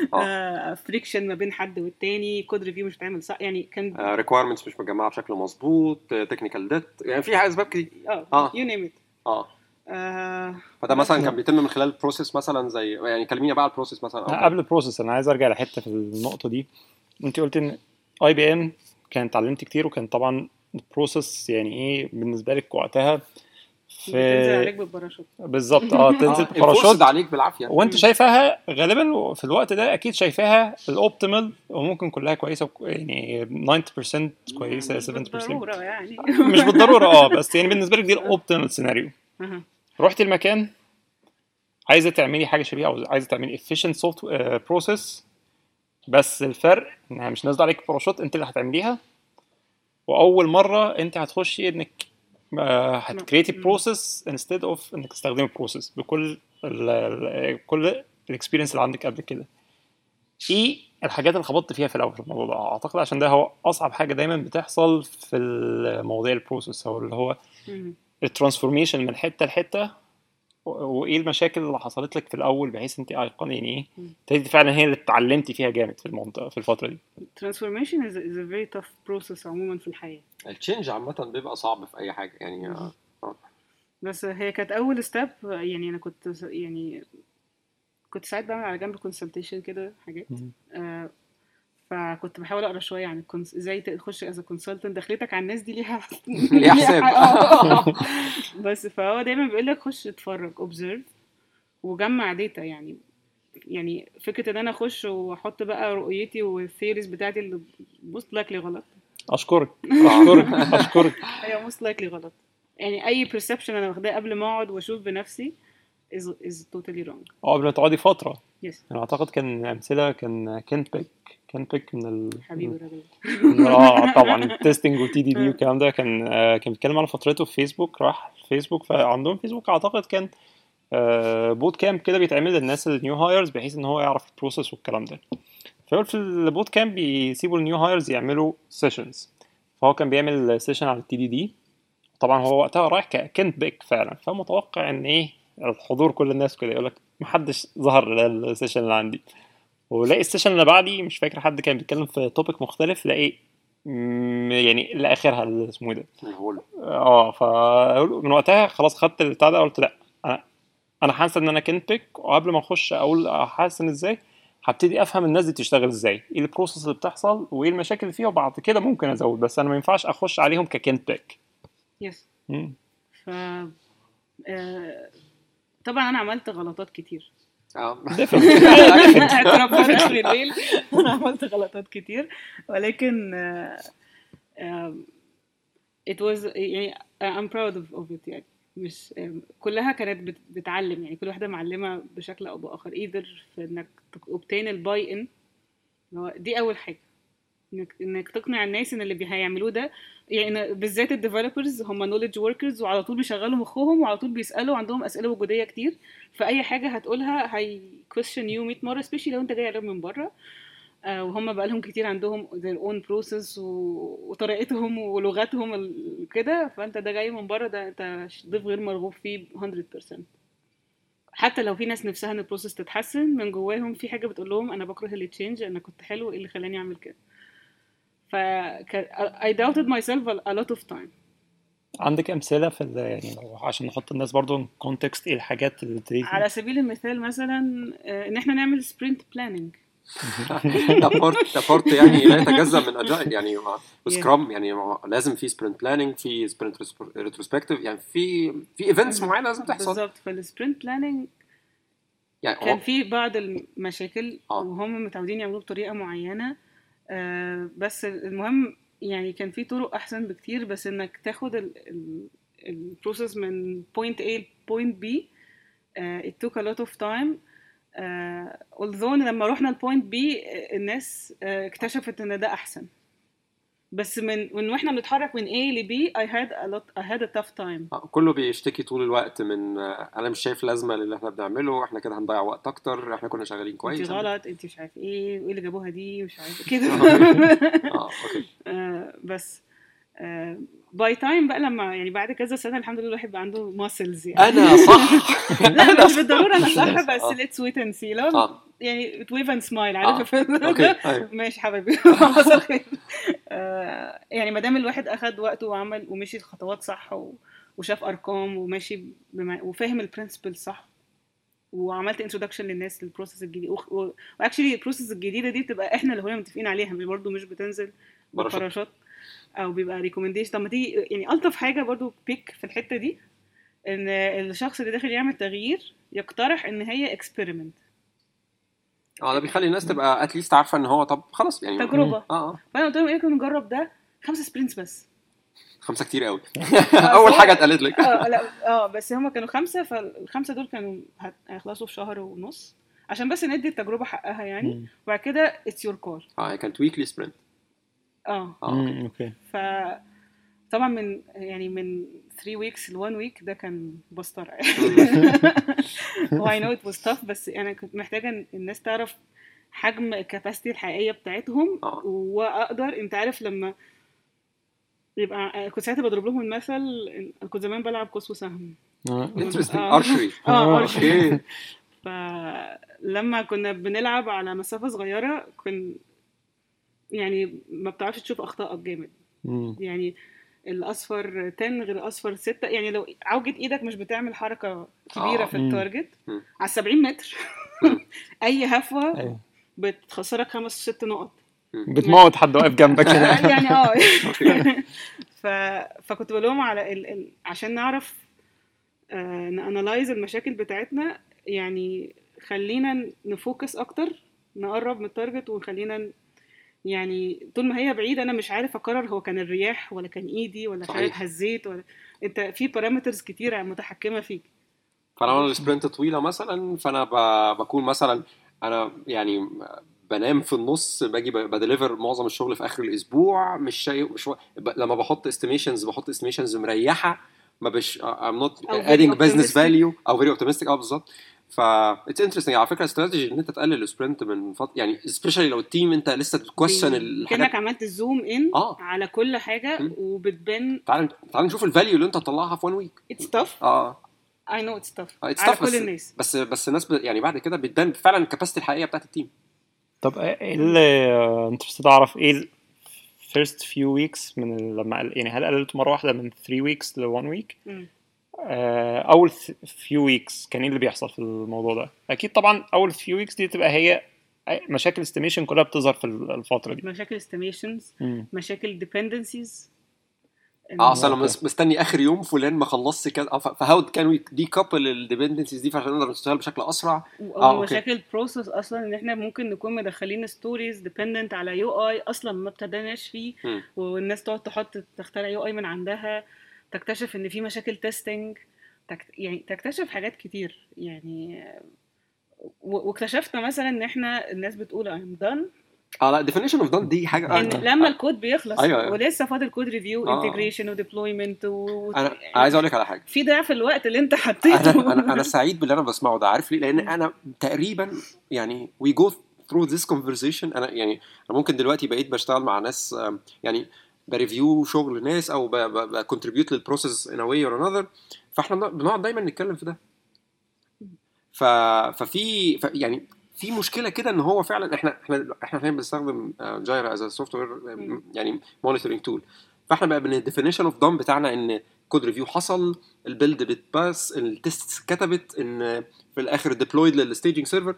فريكشن ما بين حد والتاني كود ريفيو مش بتعمل صح يعني كان ريكويرمنتس مش مجمعه بشكل مظبوط تكنيكال ديت يعني في اسباب كتير يو نيم ات فده مثلا كان بيتم من خلال البروسيس مثلا زي يعني كلمينا بقى على البروسيس مثلا قبل البروسيس انا عايز ارجع لحته في النقطه دي. انت قلت ان اي بي ام كانت اتعلمت كتير وكان طبعا البروسيس يعني ايه بالنسبه لك وقتها بتنزل عليك بالباراشوت بالظبط تنزل بالباراشوت عليك بالعافيه وانت شايفاها غالبا في الوقت ده اكيد شايفاها الاوبتيمال وممكن كلها كويسه يعني 90% كويسه 70% بالضروره يعني مش بالضروره بس يعني بالنسبه لك دي الاوبتيمال سيناريو. رحت المكان عايزه تعملي حاجه شبيهه او عايزه تعملي efficient soft process بس الفرق انها مش نازله عليك باراشوت انت اللي هتعمليها واول مره انت هتخشي انك هتكريتي بروسيس انستيد اوف انك تستخدمي بروسيس بكل كل الاكسبيرينس اللي عندك قبل كده. ايه الحاجات اللي خبطت فيها في الاول في الموضوع ده؟ اعتقد عشان ده هو اصعب حاجه دايما بتحصل في المواضيع البروسيس او اللي هو الترانسفورميشن من حته لحته وايه المشاكل اللي حصلت لك في الاول بحيث انت ايقني ايه فعلا هي اللي اتعلمتي فيها جامد في المنطقه في الفتره دي. ترانسفورميشن از ا فيري تاف بروسيس عموما في الحياه. التشينج عامه بيبقى صعب في اي حاجه يعني بس هي كانت اول ستيب. يعني انا كنت ساعات بعمل على جنب كونسلتيشن كده حاجات فكنت بحاول اقرا شويه عن ازاي تخش از كونسلتنت دخلتك على الناس دي ليها حساب بس فهو دايما بيقول لك خش اتفرج اوبزرف وجمع داتا يعني فكره ان انا اخش واحط بقى رؤيتي والثيريز بتاعتي اللي بوست لايكلي غلط. اشكرك هي موست لايكلي غلط يعني اي perception انا واخداه قبل ما اقعد واشوف بنفسي is totally wrong. قبل ما تقعدي فتره انا اعتقد كان امثله كان كنت بيك من حبيبي الراجل طبعا التستنج وتي دي دي والكلام ده كان بيتكلم على فترته في فيسبوك. راح فيسبوك فعندهم فيسبوك اعتقد كان بوت كامب كده بيتعمل للناس النيو هايرز بحيث ان هو يعرف البروسيس والكلام ده. فقول في البوت كامب بيسيبوا النيو هايرز يعملوا سيشنز فهو كان بيعمل سيشن على التي دي دي. طبعا هو وقتها رايح كنت بيك فعلا فمتوقع ان ايه الحضور كل الناس كده يقول لك محدش ظهر للسيشن اللي عندي. ولاقي السيشن اللي بعدي مش فاكر حد كان بيتكلم في توبيك مختلف لاقي يعني لاخرها اسمه ده فمن وقتها خلاص خدت البتاع ده، قلت لا انا حاسس ان انا كنتك، وقبل ما اخش اقول حاسس ان ازاي هبتدي افهم الناس دي بتشتغل ازاي، ايه البروسيس اللي بتحصل وايه المشاكل اللي فيها، وبعد كده ممكن ازود، بس انا ما ينفعش اخش عليهم ككنتك. يس ف طبعا انا عملت غلطات كتير انا عملت غلطات كتير، ولكن it was يعني I'm proud of it، يعني مش كلها كانت بتعلم، يعني كل واحدة معلمة بشكل أو بآخر، قادر في إنك obtain الباي إن، دي أول حاجة، إنك تقنع الناس إن اللي هيعملوه ده، يعني بالذات الديفلوبرز هم knowledge workers، وعلى طول بيشغلوا مخهم وعلى طول بيسألوا، عندهم أسئلة وجودية كتير، فأي حاجة هتقولها هي question you meet more، especially لو أنت جاي عليهم من برا، وهم بقى لهم كتير عندهم their own process وطريقتهم ولغتهم كده، فانت ده جاي من بره، ده انت ضيف غير مرغوب فيه 100%. حتى لو في ناس نفسها ان البروسيس تتحسن من جواهم، في حاجه بتقول لهم انا بكره اللي تشينج، انا كنت حلو، ايه اللي خلاني اعمل كده؟ ف I doubted myself a lot of time. عندك امثله في يعني عشان نحط الناس برضو context، ايه الحاجات اللي تريد؟ على سبيل المثال مثلا ان احنا نعمل sprint planning، تابورت يعني لا يتجزأ من أجايل، يعني وسكرام، يعني لازم في سبرنت بلانينج، في سبرنت ريتروسبكتيف، يعني في ايفنتس معينه لازم تحصل. بالظبط، فالسبرنت بلانينج يعني كان في بعض المشاكل وهم متعودين يعملوه بطريقه معينه، بس المهم يعني كان في طرق احسن بكتير، بس انك تاخد البروسيس من بوينت A لبوينت B it took a lot of time. although لما روحنا البوينت بي الناس اكتشفت ان ده احسن، بس من واحنا بنتحرك من A ل B I had a tough time. كله بيشتكي طول الوقت من انا مش شايف لازمه اللي احنا بنعمله، احنا كده هنضيع وقت اكتر، احنا كنا شغالين كويس، انت غلط، انت مش عارف ايه، وايه اللي جابوها دي، مش عارف كده. اوكي بس باي تايم بقى لما يعني بعد كذا سنه الحمد لله الواحد بقى عنده ماسلز، يعني انا صح لا مش بالضروره انا صح، بس ليتس ويت اند سي، لو يعني ويف اند سمايل، عارف ماشي حبيبي حصل خير. يعني ما دام الواحد اخذ وقته وعمل ومشي الخطوات صح وشاف ارقام وماشي وفاهم البرنسبل صح، وعملت انترودكشن للناس للبروسيس الجديد، واكشلي البروسيس الجديده دي بتبقى احنا اللي هنا متفقين عليها، برضو مش بتنزل بالفراشات او بيبقى ريكومنديشن. طب ما دي يعني الطف حاجه برضو بيك في الحته دي، ان الشخص اللي داخل يعمل تغيير يقترح ان هي اكسبيرمنت، ده بيخلي الناس تبقى اتليست عارفه ان هو طب خلاص يعني تجربه. فانا قلت لهم ايه، كنا نجرب ده 5 sprints بس، 5 كتير قوي. اول حاجه اتقالت لك بس هم كانوا 5، فال5 دول كانوا هيخلصوا في شهر ونص، عشان بس ندي التجربه حقها يعني، وبعد كده اتس يور كول. كانت ويكلي سبرنت. اوكي. فطبعا من 3 weeks ل 1 week ده كان بسطرة. I know it was tough، بس انا كنت محتاجه الناس تعرف حجم الكاباسيتي الحقيقيه بتاعتهم، واقدر انت عارف لما يبقى كنت ساعتها بضرب لهم المثل، كنت زمان بلعب قوس وسهم ارشري. اوكي. فلما كنا بنلعب على مسافه صغيره كنا يعني ما بتعرفش تشوف اخطاءك جامد، يعني الاصفر 10 غير اصفر 6، يعني لو عوجه ايدك مش بتعمل حركه كبيره في التارجت على 70 متر اي هفوه بتخسرك 5-6 نقط، بتموت حد واقف جنبك يعني. فكنت بقول لهم على عشان نعرف نانالايز المشاكل بتاعتنا، يعني خلينا نفوكس اكتر، نقرب من التارجت، وخلينا يعني طول ما هي بعيد انا مش عارف اقرر هو كان الرياح ولا كان ايدي ولا كان هزيت، ولا انت في بارامترز كتير متحكمه فيك. فانا السبرنت طويله مثلا، فانا بكون مثلا انا يعني بنام في النص، باجي بديليفر معظم الشغل في اخر الاسبوع، مش لما بحط استيميشنز مريحه، ما بش ام نوت ادينج بزنس فاليو او فيري اوبتيمستيك. بالظبط. فايتس انترستنج على فكره استراتيجي ان انت تقلل السبرنت من يعني سبيشالي لو التيم انت لسه بتكويشن الحاجات، كانك عملت زوم ان على كل حاجه وبتبان. تعال نشوف الفاليو اللي انت طلعها في 1 ويك. اتس تاف. اي نو اتس تاف على كل الناس، بس الناس يعني بعد كده بتبان فعلا الكاباسيتي الحقيقيه بتاعت التيم. طب انت عايز تعرف ايه first few weeks من لما يعني هل قللت مرة واحدة من 3 weeks ل 1 week أول few weeks كان إيه اللي بيحصل في الموضوع ده؟ أكيد طبعا أول few weeks دي تبقى هي مشاكل استيميشن كلها بتظهر في الفترة دي, مشاكل استيميشنز, مشاكل dependencies. اصلا مستني اخر يوم فلان ما خلصش كده, فهاو كان وي دي كابل الديبندنسيز دي عشان نقدر نشتغل بشكل اسرع. مشاكل البروسيس اصلا ان احنا ممكن نكون مدخلين ستوريز ديبندنت على يو اي اصلا ما ابتديناش فيه, والناس تقعد تخترع يو اي من عندها, تكتشف ان في مشاكل تيستنج, يعني تكتشف حاجات كتير يعني. واكتشفنا مثلا ان احنا الناس بتقول I'm done. لا definition of done دي حاجة لما الكود بيخلص. أيوة. ولسه فاضل كود ريفيو integration وديبلويمنت أنا عايز أقولك على حاجة في ضعف الوقت اللي انت حطيته. أنا سعيد باللي أنا بسمعه ده, عارف ليه؟ لأن أنا تقريبا يعني we go through this conversation. أنا يعني أنا ممكن دلوقتي بقيت بشتغل مع ناس يعني بريفيو شغل ناس أو بcontribute للprocess in a way or another, فإحنا بنقعد دايما نتكلم في ده. ففي يعني في مشكله كده ان هو فعلا احنا بنستخدم جايرا از سوفت وير يعني مونيتورنج تول, فاحنا بقى بالديفينيشن اوف دون بتاعنا ان كود ريفيو حصل, البيلد بتباس, التست كتبت, ان في الاخر ديبلويد للستيجنج سيرفر.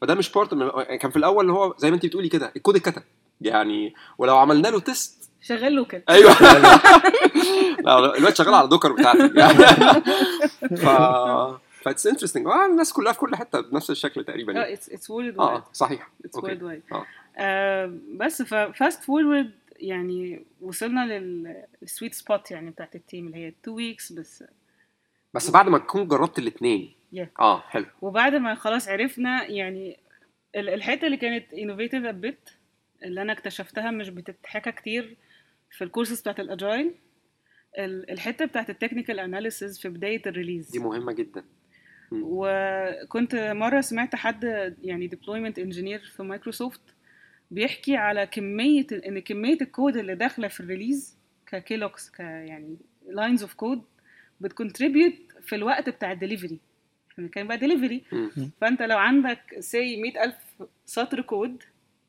فده مش بارت كان في الاول اللي هو زي ما انت بتقولي كده الكود اتكتب يعني, ولو عملنا له تست شغال له كده. ايوه لا الوقت شغال على دوكر بتاعتي يعني. فاتس انترستينج. الناس كلها في كل حته بنفس الشكل تقريبا. اتس وورلد وايد. صحيح اتس وورلد وايد. بس فاست فورورد يعني وصلنا للسويت سبوت يعني بتاعت التيم اللي هي 2 ويكس بس بعد ما تكون جربت الاثنين. حلو. وبعد ما خلاص عرفنا يعني الحته اللي كانت انوفيتيف ابيت اللي انا اكتشفتها مش بتتحكى كتير في الكورسز بتاعت الاجايل, الحته بتاعت التكنيكال اناليسيز في بدايه الريليز دي مهمه جدا. وكنت مرة سمعت حد يعني deployment engineer في مايكروسوفت بيحكي على كمية الكود اللي داخلة في الريليز ككيلوكس يعني lines of code بتcontribute في الوقت بتاع delivery. كان بقى delivery فأنت لو عندك say 100,000 سطر كود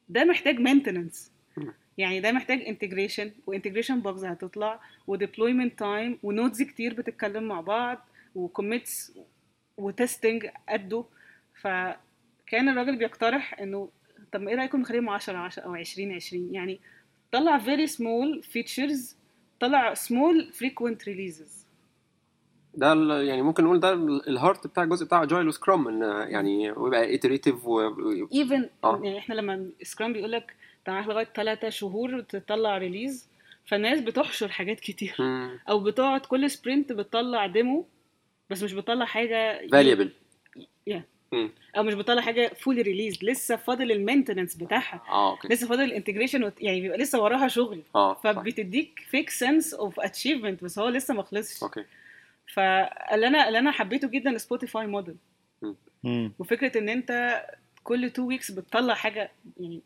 ده محتاج maintenance, يعني ده محتاج integration وintegration bugs هتطلع ودeployment time ونودز كتير بتتكلم مع بعض وcommits وتستنج قده. فكان الراجل بيقترح انه طب ما ايه رايكم نخليهم 10 او 20 يعني طلع very small features, طلع small frequent releases. ده يعني ممكن نقول ده الهارت بتاع الجزء بتاع اجايل وسكرام, ان يعني ويبقى ايتريتيف ايفن يعني احنا لما سكرام بيقول لك تعالى لغايه 3 شهور تطلع ريليز, فالناس بتحشر حاجات كتير او بتقعد كل سبرنت بتطلع ديمو بس مش بطلع حاجه valuable او مش بطلع حاجه فول ريليز, لسه فاضل المينتننس بتاعها. لسه فاضل الانتجريشن يعني بيبقى لسه وراها شغل. فبتديك فيك سنس اوف اتشيفمنت بس هو لسه ما خلصش. فاللي انا حبيته جدا سبوتيفاي موديل, وفكره ان انت كل 2 ويكس بتطلع حاجه,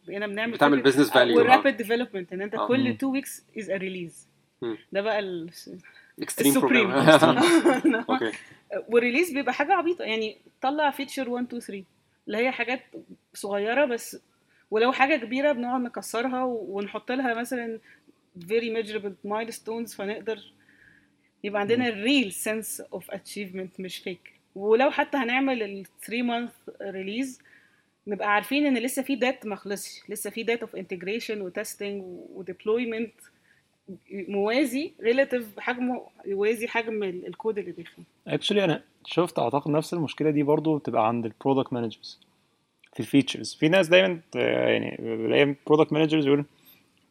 يعني انا بتعمل بزنس فاليو والرابيد ديفلوبمنت ان انت كل 2 ويكس از ا ريليز. ده بقى السوبريم. والريليز بيبقى حاجة عبيطة يعني طلع فيتشر 1 2 3 اللي هي حاجات صغيرة بس, ولو حاجة كبيرة بنقعد نكسرها ونحط لها مثلا very measurable milestones فنقدر يبقى عندنا real sense of achievement مش fake. ولو حتى هنعمل ال 3 month release نبقى عارفين ان لسه في date ما خلصش, لسه في date of integration و testing و deployment موازي ريلاتيف حجمه يوازي حجم الكود اللي داخل. اكشلي انا شفت اعتقد نفس المشكله دي برضو بتبقى عند البرودكت مانجرز في الفيتشرز. في ناس دايما يعني البرودكت مانجرز يقول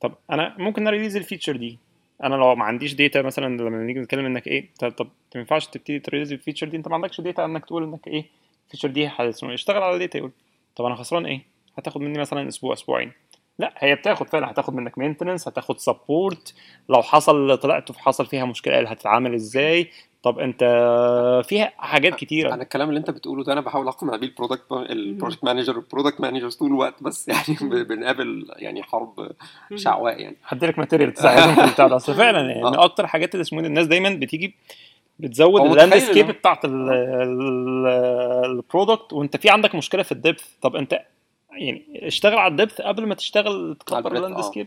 طب انا ممكن نريليز الفيتشر دي, انا لو ما عنديش داتا مثلا لما نيجي نتكلم انك ايه طب ما ينفعش تبتدي تريليز الفيتشر دي انت ما عندكش داتا انك تقول انك ايه الفيتشر دي هتسمع يشتغل على داتا. يقول طب انا خسران ايه, هتاخد مني مثلا اسبوع اسبوعين. لا, هي بتاخد فعلا, هتاخد منك مينتننس, هتاخد سبورت, لو حصل طلعت وحصل فيها مشكله هتتعامل ازاي. طب انت فيها حاجات كتيره. انا الكلام اللي انت بتقوله ده انا بحاول اقنع بيه البروجكت مانجر والبروجكت مانجرز طول الوقت, بس يعني بنقابل يعني حرب شعواء. يعني هديلك ماتيريال تساعدهم في البتاع ده اصل فعلا يعني اكتر حاجات اللي اسمه الناس دايما بتيجي بتزود اللاندسكيب بتاعه البرودكت وانت في عندك مشكله في الدبث. طب انت يعني اشتغل على الدبث قبل ما تشتغل تكبر اللاندسكيب.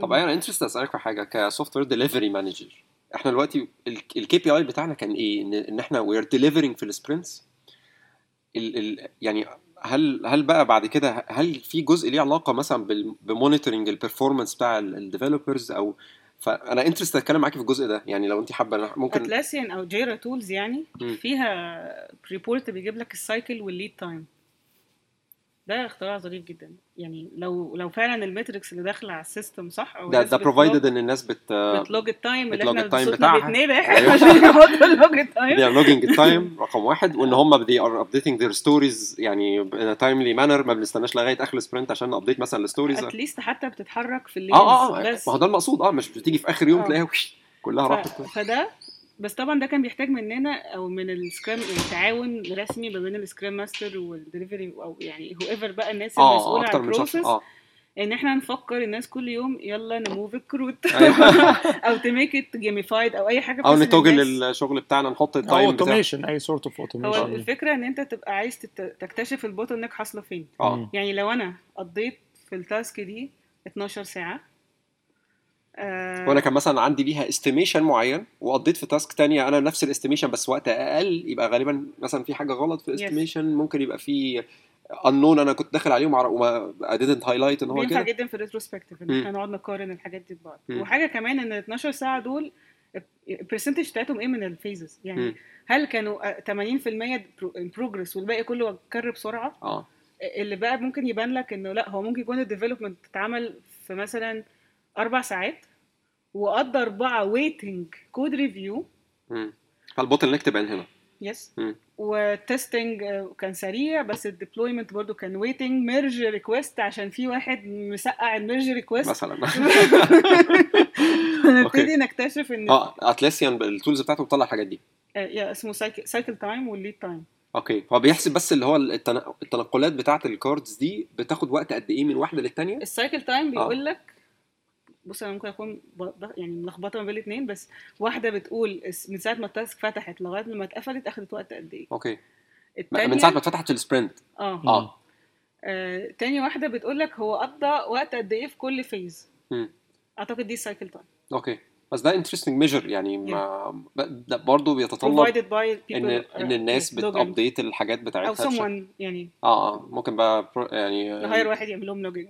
طب انا انترست اسالك في حاجه كسوفت وير ديليفري مانجر، احنا دلوقتي الكي بي اي بتاعنا كان ايه؟ ان احنا وير ديليفرينج في السبرنتس، يعني هل بقى بعد كده هل في جزء ليه علاقه مثلا بمونيتورنج البرفورمانس بتاع الديفلوبرز؟ او فانا انترست اتكلم معاكي في الجزء ده، يعني لو انت حابه ممكن اتلاسيان او جيرا تولز يعني فيها ريبورت بيجيب لك السايكل والليد تايم، ده اختراع ظريف جدا. يعني لو فعلا الماتريكس اللي داخله على السيستم صح، او ده بروفايدد ان الناس بتلوج التايم اللي احنا بنتنبه عشان نحط اللوج التايم، ده لوجينج التايم رقم واحد، وان هم they are updating their stories يعني in a timely manner، ما بنستناش لغايه اخر سبرنت عشان ابديت مثلا الستوريز اتليست حتى بتتحرك في اللينز. بس ما هو ده المقصود، مش بتيجي في اخر يوم تلاقيها كلها راحت. فده بس طبعا ده كان بيحتاج مننا او من السكرام تعاون رسمي ما بين السكرام ماستر والدليفري او يعني هو ايفر بقى الناس المسؤوله عن البروسيس، ان احنا نفكر الناس كل يوم يلا نموف الكروت او تميك ات جيميفايد او اي حاجه، او نتوجل الشغل بتاعنا نحط التايم اوتوميشن، اي سورت اوف اوتوميشن. هو الفكره ان انت تبقى عايز تكتشف البوتل نيك حاصله فين. يعني لو انا قضيت في التاسك دي 12 ساعه وانا كان مثلا عندي ليها استيميشن معين، وقضيت في تاسك تانية انا نفس الاستيميشن بس وقت اقل، يبقى غالبا مثلا في حاجه غلط في الاستيميشن. ممكن يبقى في unknown انا كنت داخل عليهم وما I didn't highlight ان هو كده. بينفع جدا في الريتروسبكتيف ان احنا نقعد نقارن الحاجات دي ببعض. وحاجه كمان ان 12 ساعه دول البرسنتج بتاعتهم ايه من الفيزز، يعني هل كانوا 80% بروجرس والباقي كله اتكرر بسرعه؟ اللي بقى ممكن يبان لك انه لا، هو ممكن يكون الديفلوبمنت اتعمل في مثلا 4 ساعات وقضى 4 ويتنج كود ريفيو، فالبوتل نكتب عن هنا يس، والتستنج كان سريع بس الديبلويمنت برضو كان ويتنج، ميرج ريكويست عشان في واحد مسقع الميرج ريكويست مثلا. نبتدي نكتشف ان اتلاسيان التولز بتاعته بتطلع الحاجات دي، اسمه سايكل تايم والليد تايم. اوكي، هو بيحسب بس اللي هو التنقلات بتاعه الكاردز دي بتاخد وقت قد ايه من واحده للتانيه. السايكل تايم بيقول لك بص انا ممكن اكون يعني ملخبطه ما بين الاثنين، بس واحده بتقول من ساعه ما التاسك فتحت لغايه لما اتقفلت اخذت وقت قد ايه. اوكي، من ساعه ما اتفتحت السبرنت. تاني واحده بتقول لك هو قضى وقت قد ايه في كل فيز. اعتقد دي سايكل تايم. اوكي، بس ده انترستنج ميجر يعني ده برضه بيتطلب ان الناس بتابديت الحاجات بتاعتها او someone يعني ممكن بقى يعني نغير واحد يعمل لهم لوجينج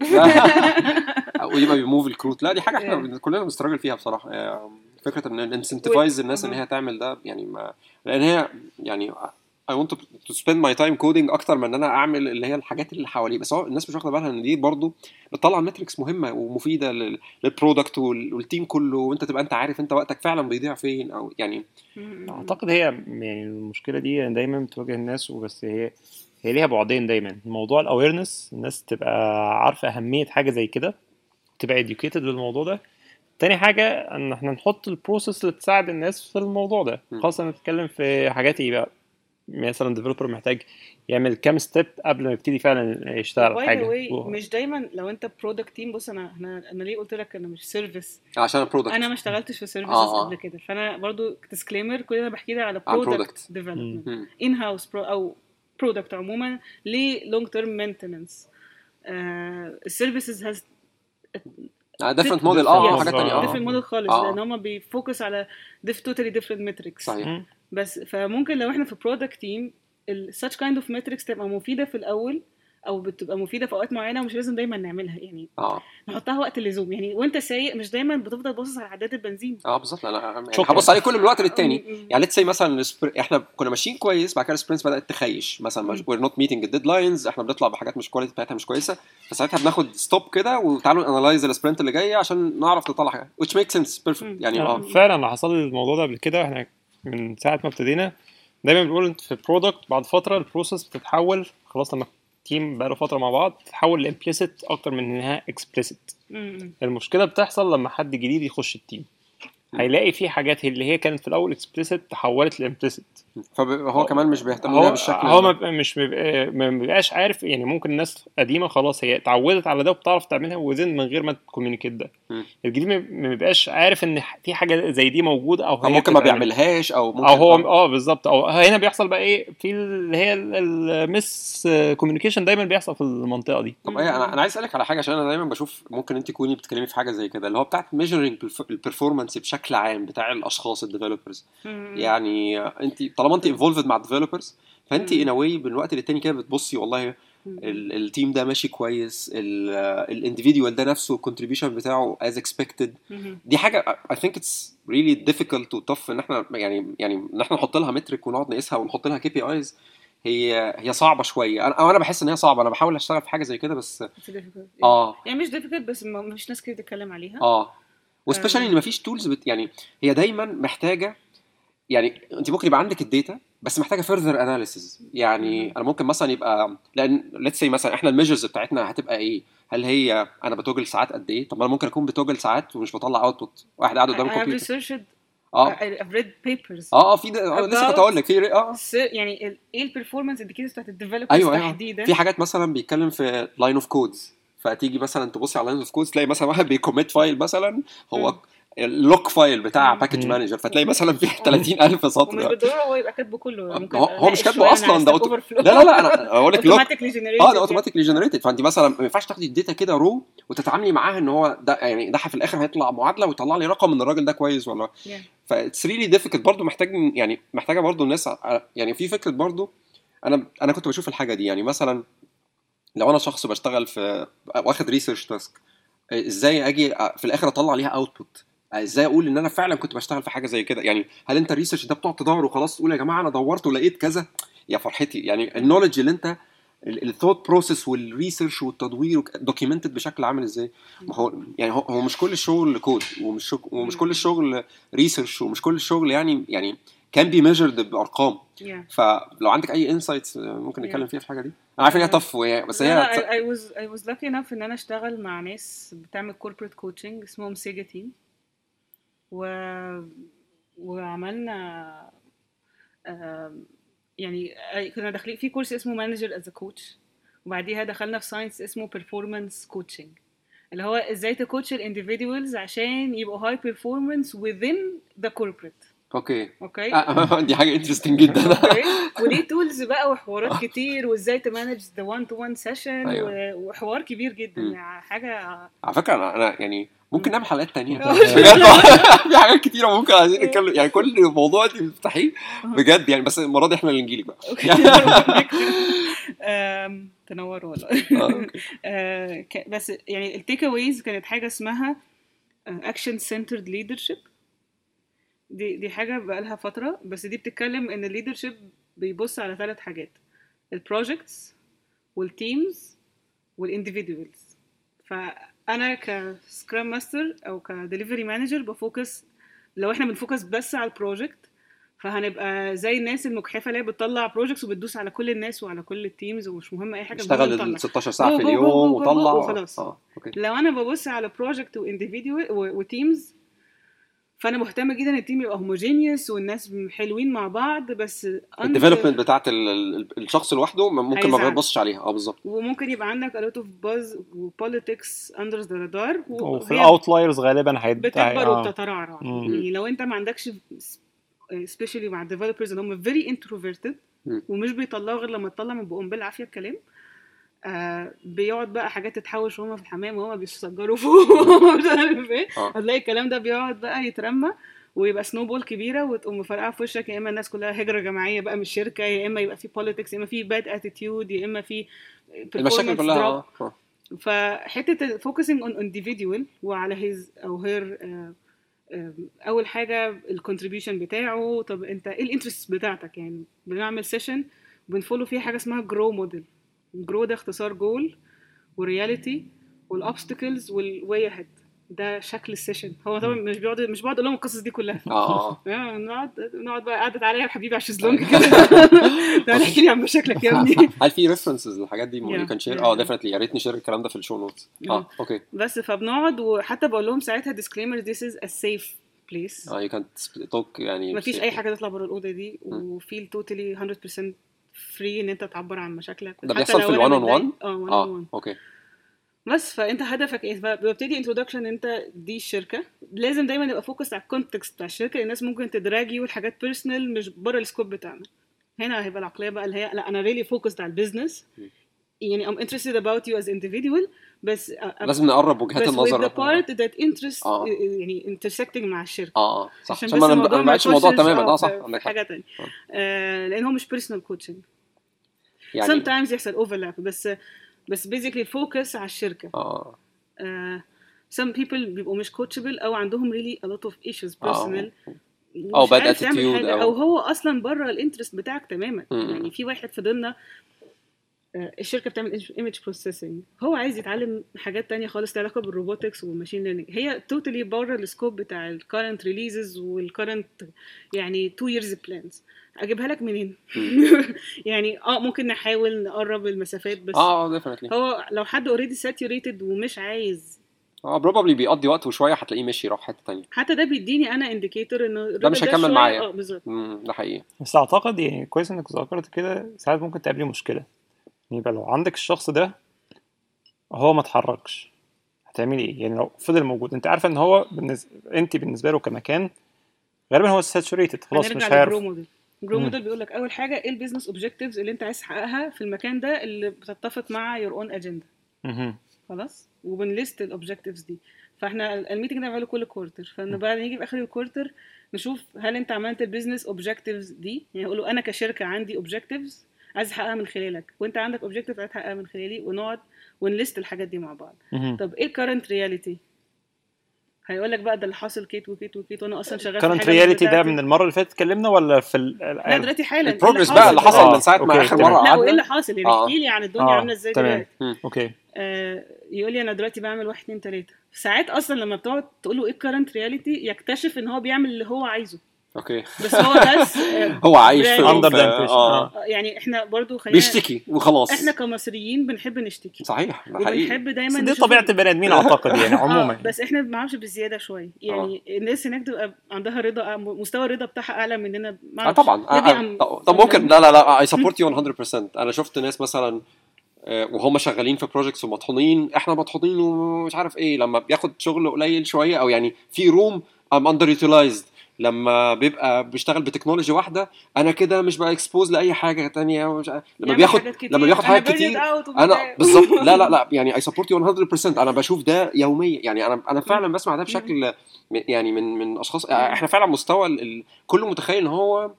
او يبقى بيموف الكروت. لا دي حاجه احنا كلنا بنستراجل فيها بصراحه، فكره ان انسنتيفايز الناس ان هي تعمل ده، يعني ما لان هي يعني I want to spend my time coding اكتر من ان انا اعمل اللي هي الحاجات اللي حواليه. بس الناس مش واخده بالها ان دي برضو بتطلع ماتريكس مهمه ومفيده للبرودكت والتيم كله، وانت تبقى انت عارف انت وقتك فعلا بيضيع فين او يعني اعتقد هي يعني المشكله دي دايما بتواجه الناس، وبس هي ليها بعدين دايما. موضوع الاويرنس، الناس تبقى عارفه اهميه حاجه زي كده، تبقى educated بالموضوع ده. تاني حاجه ان احنا نحط البروسيس اللي تساعد الناس في الموضوع ده، خاصه نتكلم في حاجات ايه بقى مثلا ديفلوبر محتاج يعمل كام ستيب قبل ما يبتدي فعلا يشتغل حاجه. مش دايما لو انت برودكت تيم. بص انا ليه قلت لك انا مش سيرفيس؟ عشان برودكت، انا ما اشتغلتش في سيرفيسز قبل كده، فانا برضو ديسكليمر كل انا بحكي ده على برودكت ديفلوبمنت ان هاوس او برودكت عموما ليه لونج تيرم مينتيننس. السيرفيسز هاز different model حاجات تانية different model خالص، لأن هما بيفوكس على totally different metrics. صحيح. بس فممكن لو احنا في product team such kind of metrics تبقى مفيدة في الأول، أو بتبقى مفيدة في أوقات معينة ومش لازم دايما نعملها، يعني نحطها وقت اللزوم. يعني وانت سايق مش دايما بتفضل باصص على عداد البنزين. بالظبط، انا هبص عليه كل من الوقت للتاني. يعني let's say مثلا احنا كنا ماشيين كويس، بعد كده السبرنتس بدأت تخيش مثلا we're not meeting the deadlines، احنا بنطلع بحاجات مش كواليتي بتاعتها مش كويسة، فساعتها بناخد ستوب كده وتعالوا نانالايز السبرنت اللي جايه عشان نعرف نطلع حاجة which makes sense perfect. يعني فعلا حصل الموضوع ده قبل كده. احنا من ساعة ما ابتدينا دايما بنقول في البرودكت بعد فترة البروسيس بتتحول خلاص، لما تيم بقى له فتره مع بعض تحول لامبليسيت اكتر من انها اكسبليسيت. المشكله بتحصل لما حد جديد يخش التيم، هيلاقي فيه حاجات اللي هي كانت في الاول اكسبليسيت تحولت لامبليسيت، فهو كمان مش بيهتم بيها بالشكل هو ده. مش مبقاش عارف يعني. ممكن الناس قديمه خلاص هي اتعودت على ده وبتعرف تعملها وزين من غير ما تكوميونيكيت ده. الجديد مبقاش عارف ان في حاجه زي دي موجوده او ممكن ما بيعملهاش او ممكن هو بالظبط. او هنا بيحصل بقى ايه في اللي هي المس كوميونيكيشن دايما بيحصل في المنطقه دي. طب ايه انا عايز اسالك على حاجه عشان انا دايما بشوف ممكن انت تكوني بتتكلمي في حاجه زي كده اللي هو بتاعه ميجرنج البرفورمانس بشكل عام بتاع الاشخاص الديفلوبرز. يعني انت طالما انت involved مع developers فانت in a way من وقت للتاني كده بتبصي والله التيم ده ماشي كويس, الانdividual ده نفسه contribution بتاعه as expected. دي حاجة I think it's really difficult to tough ان احنا يعني ان احنا نحط لها مترك ونقعد نقيسها ونحط لها KPIs. هي صعبه شويه. انا بحس ان هي صعبه. انا بحاول اشتغل في حاجه زي كده بس يعني مش difficult بس ما فيش ناس كتير تتكلم عليها. وسبيشالي ان ما فيش tools يعني هي دايما محتاجه. يعني انت ممكن يبقى عندك الداتا بس محتاجه further analysis. يعني انا ممكن مثلا يبقى لان let's say مثلا احنا الميجرز بتاعتنا هتبقى ايه, هل هي انا بتوجل ساعات قد ايه؟ طب انا ممكن اكون بتوجل ساعات ومش بطلع اوتبوت. واحد قاعد قدام الكمبيوتر I've read papers في لسه كنت اقول لك في يعني ايه البرفورمانس انديكيتورز بتاعت الديفلوبرز تحديدا. في حاجات مثلا بيتكلم في لاين اوف كودز, فتيجي مثلا تبصي على لاين اوف كودز تلاقي مثلا واحد بيكوميت فايل مثلا هو اللوك فايل بتاع باكج مانجر, فتلاقي مثلا فيه 30,000 سطر ومش بالضروره هو يبقى كاتبه كله. ممكن هو مش كاتبه اصلا ده لا انا اقول لك ده اوتوماتيكلي جنريتد. فانت مثلا ما ينفعش تاخدي الداتا كده رو وتتعاملي معاها ان هو ده يعني ده في الاخر هيطلع معادله ويطلع لي رقم ان الراجل ده كويس ولا فاتس ريلي ديفيكلت. برضو محتاجه برضو الناس يعني في فكره. برضو انا كنت بشوف الحاجه دي. يعني مثلا لو انا شخص بشتغل في واخد ريسيرش تاسك, ازاي اجي في الاخر اطلع ليها اوتبوت؟ ازاي اقول ان انا فعلا كنت بشتغل في حاجه زي كده؟ يعني هل انت الريسيرش ده بتقعد تدور وخلاص تقول يا جماعه انا دورت ولقيت كذا؟ يا فرحتي. يعني النوليدج اللي انت الثوت بروسيس والريسيرش والتدوير دوكيومنتد بشكل عامل ازاي. هو مش كل الشغل كود ومش كل الشغل ريسيرش ومش كل الشغل يعني كان بي ميجرد بارقام. فلو عندك اي انسايتس ممكن نتكلم فيها في الحاجه دي. انا عارف ان هي طف بس هي I was lucky enough ان انا اشتغل مع ناس بتعمل كوربريت كوتشنج اسمهم سيجا تيم, وعملنا يعني كنا داخلين في كورس اسمه مانجر از كوتش, وبعديها دخلنا في ساينس اسمه بيرفورمانس كوتشنج اللي هو ازاي تكوتش الانديفيديوالز عشان يبقوا هاي بيرفورمانس within the corporate. اوكي دي حاجه انترستنج جدا. وليه تولز بقى وحوارات كتير وازاي تمانج ذا 1 تو 1 سيشن وحوار كبير جدا. حاجه على فكره انا يعني ممكن نعمل حلقات تانية بجد. في حاجات كتيرة ممكن عايزين نتكلم يعني كل موضوع دي بتفتحيه بجد يعني. بس المرة دي احنا اللي نجيلك بقى. تنور والله. بس يعني التيك اويز كانت حاجة اسمها اكشن سنترد ليدرشيب. دي حاجة بقى لها فترة بس دي بتتكلم ان الليدرشيب بيبص على 3 حاجات, البروجكتس والتيمز والانديفيديوالز. انا كسكرام ماستر او كديليفري مانجر بفوكس. لو احنا بنفوكس بس على البروجكت فهنبقى زي الناس المجحفه اللي بتطلع بروجكتس وبتدوس على كل الناس وعلى كل التيمز ومش مهم اي حاجه. اشتغل 16 ساعه في اليوم وطلع وخلاص. لو انا ببص على بروجكت وانديفيديوال وتيمز فانا مهتمه جدا ان التيم يبقى هوموجينيوس والناس حلوين مع بعض. بس الديفلوبمنت بتاعه الشخص لوحده ممكن ما بنبصش عليها. بالظبط. وممكن يبقى عندك a lot of buzz وpolitics under the radar وفي outliers غالبا بتكبر وبتترعرع. يعني لو انت ما عندكش especially مع developers اللي هم very introverted ومش بيطلعوا غير لما تطلع من بقهم بالعافيه الكلام, بيقعد بقى حاجات تتحوش وهم في الحمام وهم بيسجلوا فوق مش عارف ايه. هتلاقي الكلام ده بيقعد بقى يترمى ويبقى سنوبول كبيره وتقوم مفرقعه في وشك. يا اما الناس كلها هجره جماعيه بقى من الشركه, يا اما يبقى في بوليتكس, يا اما في باد اتيتيود, يا اما في المشاكل كلها. فحته فوكسنج اون انديفيديوال وعلى هيز او هير. اول حاجه الكونتريبيوشن بتاعه. طب انت ايه الانترستس بتاعتك؟ يعني بنعمل سيشن بنفولو فيه حاجه اسمها جرو موديل. الجرو ده اختصار جول ورياليتي والابستكلز والواي اهيد. ده شكل السيشن. هو طبعا مش بقعد اقول لهم القصص دي كلها. نقعد بقى قعدت عليا حبيبي على الشيزلونج كده. ده احكي لي عن مشاكلك يا ابني. هل في ريفرنسز للحاجات دي ممكن شير؟ ديفينتلي يا ريتني شير الكلام ده في الشو نوتس. اوكي. بس فبنقعد وحتى بقول لهم ساعتها ديسكليمر this is a safe بليس. اه هي كانت توك يعني مفيش اي حاجه تطلع بره الاوضه دي وفيل توتالي 100% فري ان انت تعبر عن مشاكلك. ده بيحصل في الوان اون وان. اه اوكي. بس فانت هدفك ايه؟ ببتدي انترودكشن. انت دي الشركه لازم دايما يبقى فوكس على الكونتكست بتاع الشركه. الناس ممكن تدراجي والحاجات بيرسونال مش بره السكوب بتاعنا. هنا هيبقى العقليه بقى اللي هي لا انا ريلي فوكسد على البيزنس يعني I'm interested about you as individual. بس لازم نقرب وجهات النظر with the part that interest يعني intersecting مع الشركة. صح. عشان ما بعدش الموضوع تماما. صح عندك حاجة تانية. لأن هو مش personal coaching يعني sometimes يحصل overlap بس basically focus على الشركة. some people بيبقوا مش coachable أو عندهم really a lot of issues personal أو bad attitude أو هو أصلا برا الانترست بتاعك تماما. يعني في واحد في ضمننا الشركه بتعمل ايمج بروسيسنج هو عايز يتعلم حاجات تانية خالص لها علاقه بالروبوتكس والماشين ليرنينج. هي توتالي بره السكوب بتاع الكارنت ريليزز والكارنت يعني 2 years بلانز. اجيبها لك منين؟ يعني ممكن نحاول نقرب المسافات بس definitely. هو لو حد اوريدي ساتوريتد ومش عايز probably بيقضي وقت وشويه هتلاقيه ماشي يروح حته تانية. حتى ده بيديني انا انديكيتور انه ده مش هكمل معايا. بالظبط ده حقيقي. بس اعتقد يعني كويس انك ذكرت كده. ساعات ممكن تقابلي مشكله يبقى لو عندك الشخص ده هو ما تحركش هتعمل ايه؟ يعني لو فضل موجود انت عارفه ان هو بالنسبه له كمكان غالبا هو ساتوريتد خلاص مش هيعرف. الجرو موديل بيقول لك اول حاجه ايه البيزنس اوبجكتيفز اللي انت عايز تحققها في المكان ده اللي بتتفق مع يور اون اجندا. خلاص وبنليست الاوبجكتيفز دي. فاحنا الميتنج ده بنعمله كل كوارتر. فانا بعد نيجي في اخر الكوارتر نشوف هل انت عملت البيزنس اوبجكتيفز دي. يعني يقولوا انا كشركه عندي اوبجكتيفز عايز احققها من خلالك وانت عندك اوبجكتيف عايز تحققها من خلالي ونقعد ونليست الحاجات دي مع بعض. طب ايه الكرنت رياليتي؟ هيقول لك بقى ده اللي حاصل كيت وكيت وكيت وانا اصلا شغال. كرنت رياليتي ده من المره اللي فاتت اتكلمنا ولا في لا دلوقتي حالا البروجرس بقى اللي حصل من ساعه ما اخر مره قعدنا. لا ايه اللي حاصل يعني احكي لي عن الدنيا عامله ازاي دلوقتي. اوكي. يقول لي انا دلوقتي بعمل 1 2 3. ساعات اصلا لما بتقعد تقول له ايه الكرنت رياليتي يكتشف ان هو بيعمل اللي هو عايزه. اوكي بس هو بس هو عايش في يعني احنا برضو خلينا بيشتكي وخلاص. احنا كمصريين بنحب نشتكي. صحيح ده حقيقي. بنحب دايما دي طبيعه البني ادمين اعتقد يعني عموما. بس احنا ما عمش بالزياده شويه يعني. الناس هناك بتبقى عندها رضا مستوى الرضا بتاعها اعلى مننا طبعا. طب ممكن لا اي سبورت يو 100%. انا شفت ناس مثلا وهم شغالين في بروجكتس ومطحونين احنا مطحونين ومش عارف ايه. لما بياخد شغل قليل شويه او يعني في روم ام اندر يوتيلايزد لما بيبقى بيشتغل بتكنولوجيا واحده انا كده مش بقى اكسبوز لاي حاجه تانية. لما بياخد حاجات كتير انا بالظبط. لا يعني اي سبورت يو 100%. انا بشوف ده يوميا يعني انا فعلا بسمع ده بشكل يعني من اشخاص. احنا فعلا مستوى كل متخيل ان هو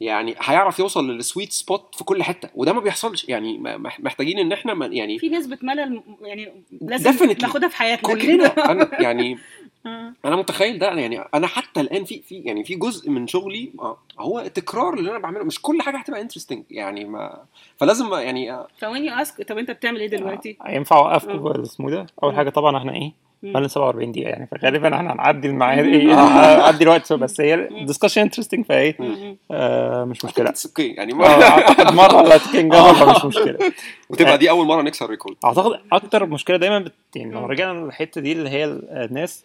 يعني هيعرف يوصل للسويت سبوت في كل حته وده ما بيحصلش. يعني محتاجين ان احنا يعني في نسبه ملل يعني لازم ناخدها في حياتنا كلنا. انا يعني انا متخيل ده يعني. انا حتى الان في يعني في جزء من شغلي هو التكرار اللي انا بعمله. مش كل حاجه هتبقى انترستنج يعني ما فلازم يعني فوين يو اسك. طب انت بتعمل ايه دلوقتي؟ ينفع اوقفك اسمه ده اول حاجه طبعا احنا ايه بقى 47 دقيقه يعني فغالبا احنا هنعدي الميعاد ايه هنعدي الوقت. بس هي الدسكشن انترستنج فايه مش مشكله يعني مره لا تكنجها مش مشكله وتبقى دي اول مره نكسر ريكورد. اعتقد اكتر مشكله دايما يعني لو رجعنا للحته دي اللي هي الناس.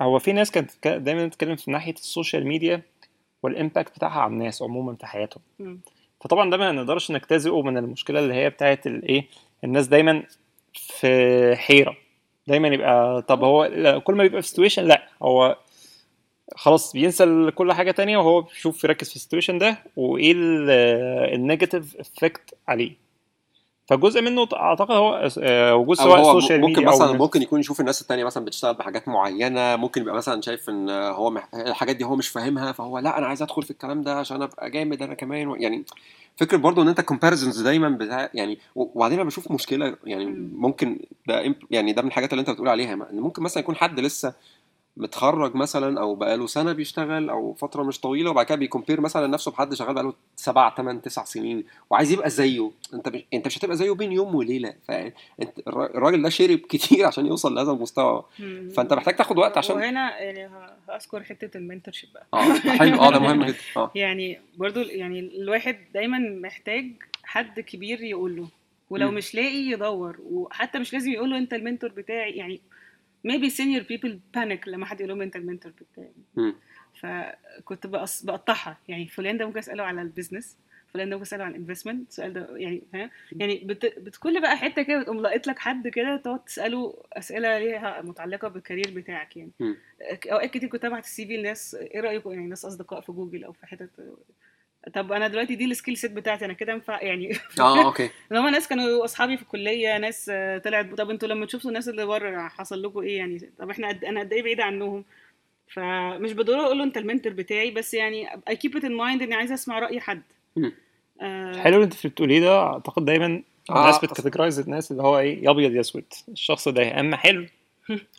هو في ناس كانت دايما بتتكلم في ناحيه السوشيال ميديا والامباكت بتاعها على الناس عموما في حياتهم. فطبعا ده ما نقدرش نجتزئه من المشكله اللي هي بتاعه الايه الناس دايما في حيره دايما يبقى. طب هو كل ما بيبقى في سيتويشن لا هو خلاص بينسى كل حاجه تانية وهو بيشوف يركز في السيتويشن ده وايه النيجاتيف افكت عليه. فجزء منه اعتقد هو وجود سواء السوشيال ميديا ممكن مثلا ممكن يكون يشوف الناس التانية مثلا بتشتغل بحاجات معينه. ممكن يبقى مثلا شايف ان هو الحاجات دي هو مش فاهمها فهو لا انا عايز ادخل في الكلام ده عشان ابقى جامد انا كمان. يعني فكرة برضو ان انت comparisons دايما بتاع يعني. وبعدين انا بشوف مشكله يعني ممكن ده يعني ده من الحاجات اللي انت بتقول عليها ان ممكن مثلا يكون حد لسه متخرج مثلا او بقاله سنه بيشتغل او فتره مش طويله وبعد كده بيكمبير مثلا نفسه بحد شغال بقاله 7 8 9 سنين وعايز يبقى زيه. انت مش هتبقى زيه بين يوم وليله. فانت الراجل ده شرب كتير عشان يوصل لهذا المستوى. فانت محتاج تاخد وقت عشان. وهنا يعني هاذكر حته المنتورشيب بقى حلو ده مهم جدا. يعني برضو يعني الواحد دايما محتاج حد كبير يقول له ولو مش لاقي يدور. وحتى مش لازم يقول له انت المنتور بتاعي يعني. maybe senior people panic لما حد يقول لهم انت المنتور بتاعي فكنت بقطعها. يعني فلان ده ممكن اساله على البيزنس، فلان ده ممكن اساله على الانفستمنت، السؤال ده يعني ها يعني بتكل بقى حته كده بتقوم لقيت لك حد كده تقعد تساله اسئله ليها متعلقه بالكارير بتاعك. يعني اوقات كتير كنت ابعت السي في لناس، ايه رايكم يعني ناس اصدقاء في جوجل او في حتت، طب انا دلوقتي دي السكيل سيت بتاعتي انا كده ينفع يعني اوكي لما ناس كانوا اصحابي في الكليه، ناس طلعت، طب انتوا لما تشوفوا الناس اللي بره حصل لكم ايه يعني، طب احنا انا قد ايه بعيده عنهم. فمش بدور اقول له انت المنتور بتاعي، بس يعني I keep it in mind اني عايزه اسمع راي حد. حلو اللي انت بتقوليه ده، اعتقد دايما الناس بتكاتيجرايز الناس اللي هو ايه، يا ابيض يا اسود، الشخص ده يا اما حلو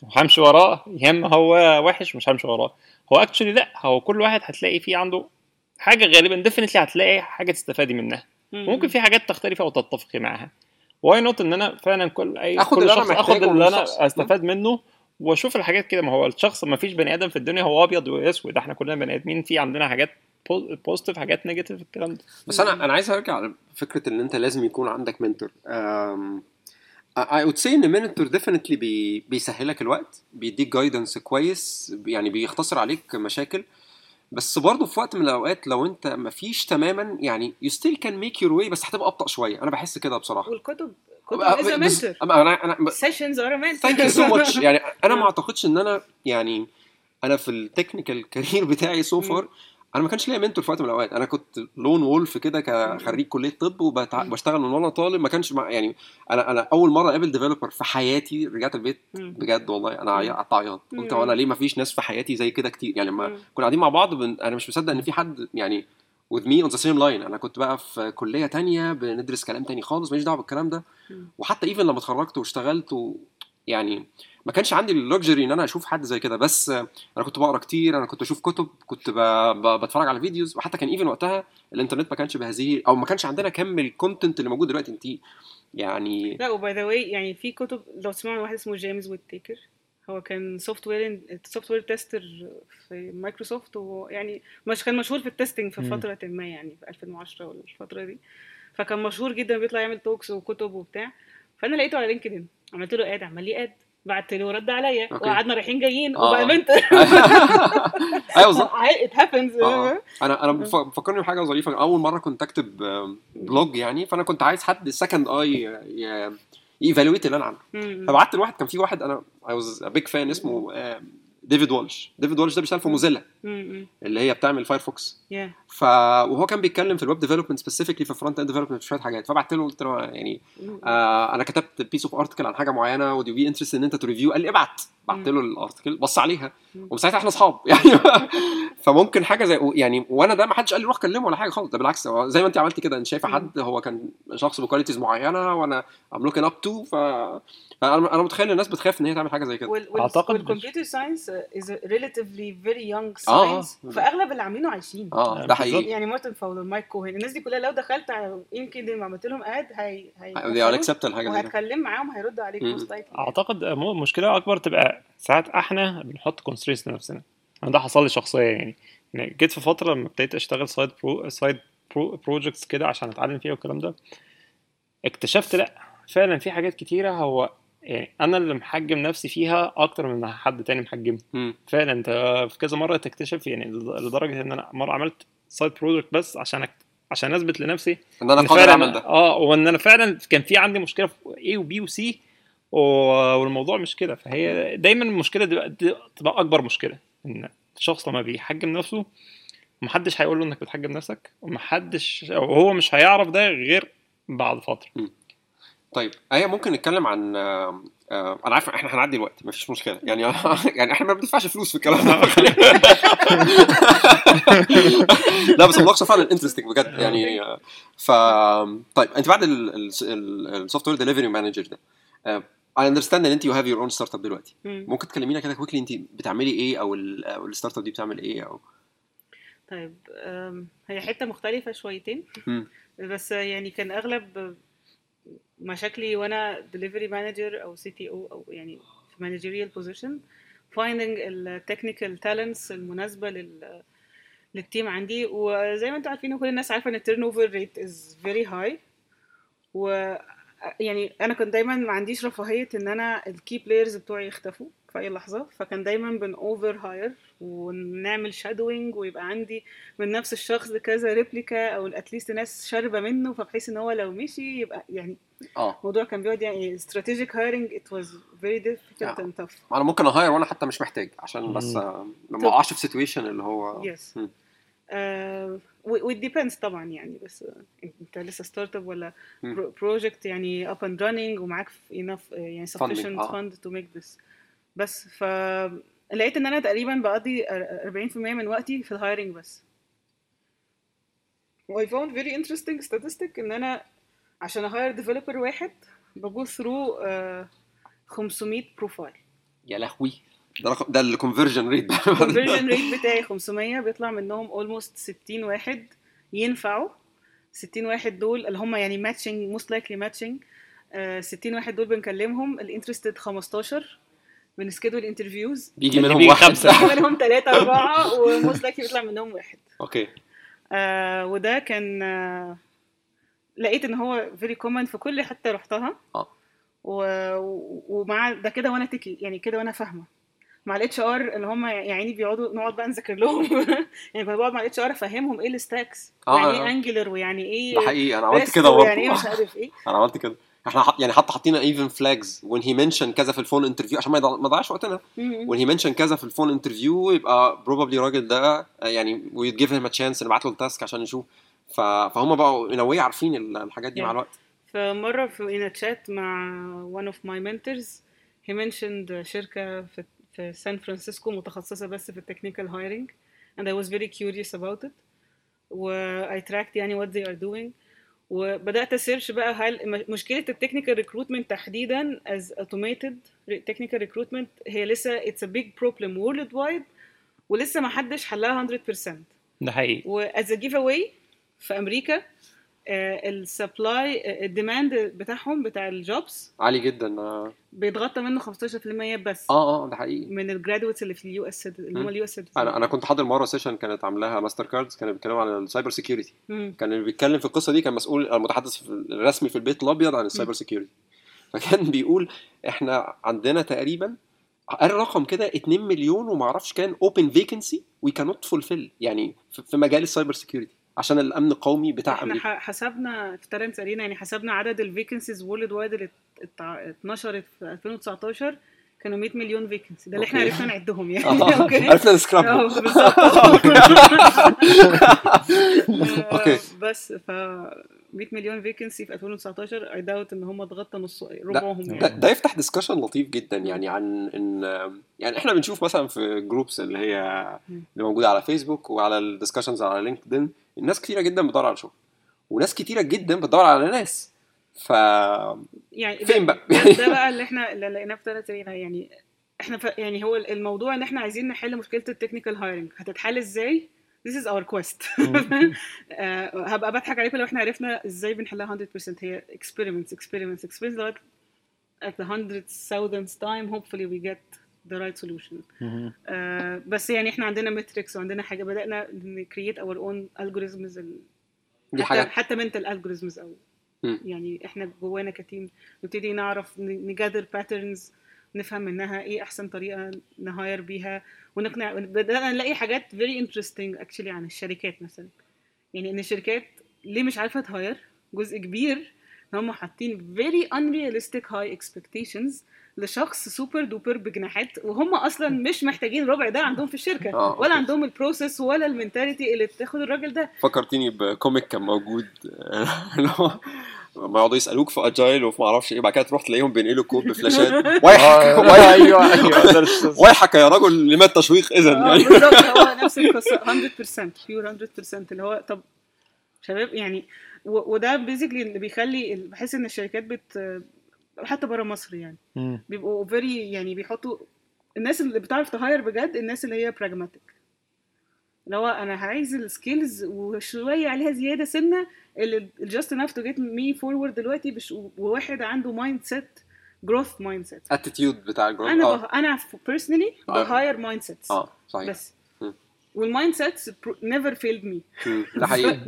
وهمشي وراه، يا اما هو وحش مش همشي وراه. هو اكشلي لا، هو كل واحد هتلاقي فيه عنده حاجه، غالبا ديفينتلي هتلاقي حاجه تستفادي منها، ممكن في حاجات تختلفي او تتفقي معاها. واي نوت ان انا فعلا كل اي كل شخص اخد اللي انا استفاد منه واشوف الحاجات كده. ما هو الشخص ما فيش بني ادم في الدنيا هو ابيض واسود، احنا كلنا بني ادمين، في عندنا حاجات بوزيتيف حاجات نيجاتيف الكلام ده. بس انا عايز ارجع لفكره ان انت لازم يكون عندك منتور. I would say ان منتور ديفينتلي بيسهلك الوقت، بيديك جايدنس كويس، يعني بيختصر عليك مشاكل. بس برضه في وقت من الاوقات لو انت مفيش تماما يعني you still can make your way، بس هتبقى ابطا شويه. انا بحس كده بصراحه. والكتب كتب منتور، انا سيشنز ار منتور، ثانك يو سو ماتش. يعني انا ما اعتقدش ان انا يعني انا في التكنيكال كارير بتاعي سو فار انا ما كانش ليا منتور في وقت من الاوقات. انا كنت لون وولف كده كخريج كليه طب وبشتغل من وانا طالب، ما كانش يعني انا اول مره اقابل ديفلوبر في حياتي رجعت البيت بجد والله انا قعدت اعيط، قلت وانا ليه ما فيش ناس في حياتي زي كده كتير. يعني لما كنا قاعدين مع بعض انا مش مصدق ان في حد يعني with me on the same line. انا كنت بقى في كليه تانية بندرس كلام تاني خالص، ماليش دعوه بالكلام ده. وحتى ايفن لما اتخرجت واشتغلت يعني ما كانش عندي اللوكجري ان انا اشوف حد زي كده. بس انا كنت بقرا كتير، انا كنت اشوف كتب، كنت بتفرج على فيديوز. وحتى كان ايفن وقتها الانترنت ما كانش بهذه او ما كانش عندنا كم الكونتنت اللي موجود دلوقتي. انت يعني لا وباي ذا واي يعني في كتب، لو تسمعوا واحد اسمه جيمس ويتيكر، هو كان سوفت وير تيستر في مايكروسوفت، ويعني مش كان مشهور في التستنج في فتره ما، يعني في 2010 ولا الفتره دي، فكان مشهور جدا بيطلع يعمل توكس وكتب وبتاع. فانا لقيته على لينكدين، عملت له اد، عمل لي اد، بعت له رد عليا وقعدنا رايحين جايين وبقى بنت ايوه اتهفنز. انا بفكرني بحاجه ظريفه. اول مره كنت اكتب بلوج يعني، فانا كنت عايز حد سكند اي ايفالويت اللي انا عامله، فبعت لواحد. كان في واحد انا عاوز بيج فان اسمه ديفيد والش ده بيشتغل في موزيلا اللي هي بتعمل فايرفوكس. وهو كان بيتكلم في الويب ديفلوبمنت سبيسيفيكلي في فرونت اند ديفلوبمنت شويه حاجات. فبعت له قلت له يعني انا كتبت بيس اوف ارتكل عن حاجه معينه ودي بي انترست ان انت تريفيو. قال لي ابعت. بعت له الارتكل، بص عليها، ومساعتها احنا اصحاب يعني فممكن حاجه زي يعني، وانا ده ما حدش قال لي روح كلمه ولا حاجه خالص. ده بالعكس زي ما انت عملتي كده، انت شايفه حد هو كان شخص بكواليتيز معينه وانا املوك اب تو. فانا متخيل الناس بتخاف ان هي تعمل حاجه زي كده. اعتقد الكمبيوتر ساينس is a relatively very young science. فاغلب اللي عاملينه عايشين ده حقيقي. يعني مارتن فاولر، مايك كوهن، الناس دي كلها لو دخلت على يمكن عملت لهم قاعد هي هتكلم معاهم، هيرد عليك مستقبلا. اعتقد مشكله اكبر تبقى ساعات احنا بنحط كونسترينتس لنفسنا. انا ده حصل لي شخصيا يعني جيت في فتره لما ابتديت اشتغل سايد بروجكتس كده عشان اتعلم فيها والكلام ده، اكتشفت لا فعلا في حاجات كتيره هو يعني انا اللي محجم نفسي فيها اكتر من حد تاني محجم. فعلا انت في كذا مره تكتشف يعني، لدرجه ان انا مره عملت سايد بروجكت بس عشان اثبت لنفسي ان انا قادر اعمل ده، وان انا فعلا كان في عندي مشكله في A وB وC والموضوع مش كده. فهي دايما المشكله دي تبقى اكبر مشكله، ان الشخص لما بيحجم نفسه محدش هيقول له انك بتحجم نفسك، ومحدش وهو مش هيعرف ده غير بعد فتره. طيب ايه ممكن نتكلم عن انا عارف احنا هنعدي الوقت مفيش مشكله يعني احنا ما بندفعش فلوس في الكلام ده لا بس الموضوع فعلا انترستنج بجد يعني. ف طيب انت بعد السوفت وير ديليفري مانجر ده I understand ان انت يو هاف يور اون ستارت اب دلوقتي. ممكن تكلمينا كده كويكلي انت بتعملي ايه او الستارت اب دي بتعمل ايه او طيب هي حته مختلفه شويتين بس يعني كان اغلب مشاكلي وانا ديليفري مانجر او سي تي او يعني في مانجيريال بوزيشن فايندنج التكنيكال تالنتس المناسبه للتيم عندي. وزي ما انتم عارفين وكل الناس عارفه ان التيرن اوفر ريت از فيري هاي، و يعني انا كنت دايما ما عنديش رفاهيه ان انا الكي بلايرز بتوعي يختفوا. في اي لحظه. فكان دايما بنوفر هاير ونعمل شادوينج، ويبقى عندي من نفس الشخص كذا ريبليكا او الاتليست ناس شاربه منه، فبحيث ان هو لو مشي يبقى يعني الموضوع كان بيقعد يعني استراتيجيك هايرنج. ات واز فيري ديفيكلت اند تاف. انا ممكن اهاير وانا حتى مش محتاج، عشان بس ما اقعش في سيتويشن اللي هو yes. والديبندز طبعا يعني، بس انت لسه ستارت اب ولا بروجكت يعني اب اند راننج ومعاك انف يعني sufficient fund to make this. بس فلقيت ان انا تقريبا بقضي 40% من وقتي في الهايرنج بس. و I found very interesting statistic ان انا عشان اهاير ديفلوبر واحد ببص ثرو 500 بروفايل. يا لهوي، ده رقم، ده الكونفرجن ريت بتاعي 500، بيطلع منهم almost 60 واحد ينفعوا. 60 واحد دول اللي هم يعني matching most likely matching. 60 واحد دول بنكلمهم، الانترستد 15، بنسكيدول انترفيوز بيجي منهم 5، منهم 3-4 وموست لايكلي بيطلع منهم واحد. اوكي. وده كان لقيت ان هو فيري كومن في كل حته رحتها. ومع ده كده وانا تكي يعني كده وانا فاهمه مع الاتش ار اللي هم يعني بيقعدوا نقعد بقى نذاكر لهم يعني بقعد مع الاتش ار افهمهم ايه الستاكس يعني ايه انجلر ويعني ايه. الحقيقه انا عملت كده برضه، يعني ايه مش عارف ايه. انا عملت كده، احنا يعني حتى حطينا ايفن فلاجز وين هي منشن كذا في الفون انترفيو عشان ما يضيعش وقتنا. وين هي منشن كذا في الفون انترفيو يبقى بروبابلي راجل ده يعني ويتجيف لهم تشانس، نبعت له التاسك عشان نشوف. فهم بقوا انوي عارفين الحاجات دي يعني. مع الوقت فمره في تشات مع one of my mentors he mentioned شركه في سان فرانسيسكو متخصصه بس في التكنيكال هايرنج and I was very curious about it و I tracked يعني what they are doing. وبدات اسيرش بقى هل مشكله التكنيكال ريكروتمنت تحديدا از اوتوميتد تكنيكال ريكروتمنت هي لسه اتس ا بيج بروبلم وورلد وايد ولسه ما حدش حلها 100%. ده حقيقي. واز جيف اواي في امريكا السبلاي الديماند بتاعهم بتاع الجوبز عالي جدا، بيتغطى منه 15% بس. ده حقيقي. من الجرادويتس اللي في اليو اس اللي هم اليو اس. انا كنت حاضر مره سيشن كانت عاملاها ماستر كاردز، كانوا بيتكلموا عن السايبر سيكيورتي. كان اللي بيتكلم في القصه دي كان مسؤول المتحدث الرسمي في البيت الابيض عن السايبر سيكيورتي، فكان بيقول احنا عندنا تقريبا الرقم كده 2 مليون وما اعرفش كان اوبن فيكنسي وي كانوت فولفيل، يعني في مجال السايبر سيكيورتي عشان الامن القومي بتاع امريكا. احنا حسبنا في تالنت ارينا يعني حسبنا عدد الفيكنسيز وورلد وايد اللي اتنشرت في 2019 كانوا 100 مليون فيكنسي. ده اللي احنا عرفنا نعدهم يعني. عرفنا نسكرابهم. اوكي. بس ف 100 مليون فيكنسي في 2019 اي داوت ان هم اتغطوا نص ربعهم يعني. ده يفتح ديسكشن لطيف جدا يعني عن ان يعني احنا بنشوف مثلا في جروبس اللي هي اللي موجوده على فيسبوك وعلى الديسكشنز على لينكدين، الناس كتيرة جدا بتدور على شغل وناس كتيرة جدا بتدور على ناس. ف يعني فين بقى ده بقى اللي احنا لقيناه في ثلاث سنين يعني احنا يعني هو الموضوع ان احنا عايزين نحل مشكله التكنيكال هايرنج. هتتحل ازاي؟ this is our quest. هبقى بضحك عليكم لو احنا عرفنا ازاي بنحلها 100%. هي experiments لغايه at the hundreds thousands time hopefully we get the right solution. بس يعني احنا عندنا ماتريكس وعندنا حاجه بدأنا نكرييت اور اون الجوريزمز حتى منت الالجوريزمز او يعني احنا جوانا كتيم نبتدي نعرف نجذر باترنز، نفهم منها ايه احسن طريقه نهاير بيها ونقنع. بدأنا نلاقي حاجات very interesting actually عن الشركات مثلا، يعني ان الشركات ليه مش عارفه تهاير. جزء كبير هم حاطين very unrealistic high expectations لشخص سوبر دوبر بجناحات وهم اصلا مش محتاجين ربع ده عندهم في الشركه ولا عندهم البروسيس ولا المينتاليتي اللي بتاخد الراجل ده. فكرتيني بكوميك كان موجود ما يقعدوا يسالوك في اجايل وما اعرفش ايه، بعد كده تروح تلاقيهم بينقلوا كود بفلاشات. ويحك يا راجل لما التشويق اذا يعني بالظبط. هو نفس القصه 100% بيور 100% اللي هو طب شباب يعني. وده بيزيكلي اللي بيخلي بحس ان الشركات حتى برا مصر يعني بيبقوا فيري يعني بيحطوا الناس اللي بتعرف تهاير بجد، الناس اللي هي براجماتيك لو انا عايز السكيلز وشويه عليها زياده سنه اللي جاست انف تو جيت مي فورورد دلوقتي وواحد عنده مايند سيت جروث مايند سيت اتيتيود بتاع الجروث. انا بيرسونالي بهاير مايند سيتس بس والمايند سيتس نيفر فيلد مي. ده حقيقي.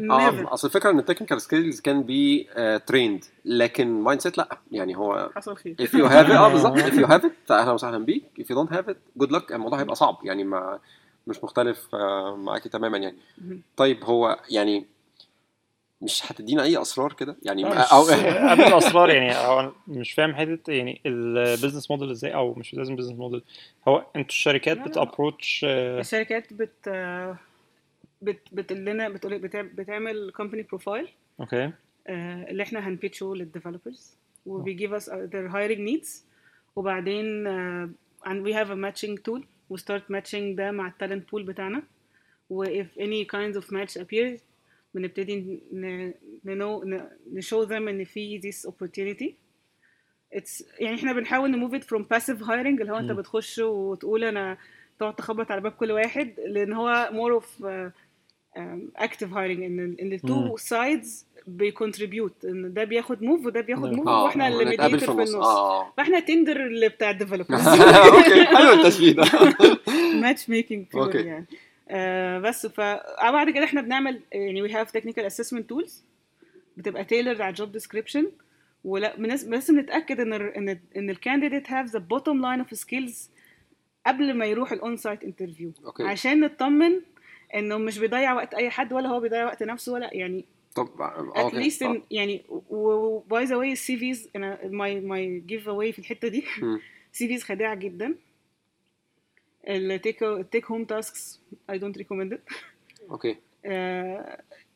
اصل الفكره ان التكنيكال سكيلز كان بي تريند, لكن مايند سيت لا, يعني هو حصل خير. if you have it بالظبط, if you have it اهلا وسهلا بيك, if you don't have it good luck. الموضوع هيبقى صعب يعني, ما مش مختلف معاكي تماما يعني. طيب هو يعني مش هتدينا اي اسرار كده يعني او قبل الاسرار يعني, أو مش فاهم حته يعني البيزنس موديل ازاي, او مش لازم بيزنس موديل. هو انتوا الشركات بتابروتش الشركات بتقول بتعمل كومباني بروفايل اوكي اللي احنا هنبيتشو للديفلوبرز وبيجيف اس ذير هايرنج نيدز, وبعدين اند وي هاف ا ماتشنج تول وستارت ماتشنج ده مع التالنت بول بتاعنا, واف اني كايندز اوف ماتش ابييرز بنبتدي نشو them ان في this opportunity. It's يعني احنا بنحاول نموف it from passive hiring اللي هو انت بتخش وتقول انا تقعد تخبط على باب كل واحد, لان هو more of active hiring ان the two sides بيcontribute, ان ده بياخد move وده بياخد move واحنا اللي mediator في النص. فاحنا تندر اللي بتاع developers. اوكي حلو التشبيه ده. matchmaking tool يعني. بس فبعد كده احنا بنعمل يعني we have technical assessment tools بتبقى tailored على job description, ولا بس نتأكد ان ال candidate have the bottom line of skills قبل ما يروح ال on site interview okay. عشان نطمن انه مش بيضيع وقت اي حد ولا هو بيضيع وقت نفسه ولا يعني at least in يعني by the way CVs my giveaway في الحتة دي CVs خداع جدا. ال take home tasks I don't recommend it. okay.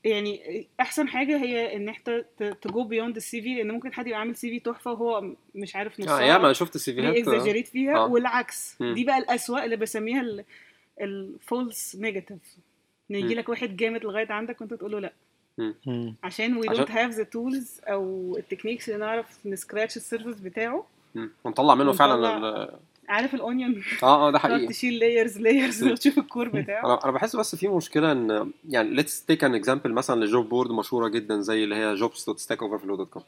يعني أحسن حاجة هي إن إحنا to go beyond the CV, لأن ممكن حد يعمل CV تحفة وهو مش عارف نصها. يا ما شفت الCVات. exaggerate فيها والعكس. دي بقى الأسوأ اللي بسميها ال false negative. نيجي لك واحد جامد لغاية عندك وأنت تقوله لأ. عشان we don't have the tools أو التكنيكس اللي نعرف نسكراتش السيرفس بتاعه. ونطلع منه فعلا. عارف الاونيون ده حقيقي تشيل لايرز لايرز وتشوف الكور بتاعه. انا بحس بس في مشكله ان يعني ليتس تيك ان اكزامبل مثلا لجوب بورد مشهوره جدا زي اللي هي jobs.stackoverflow.com.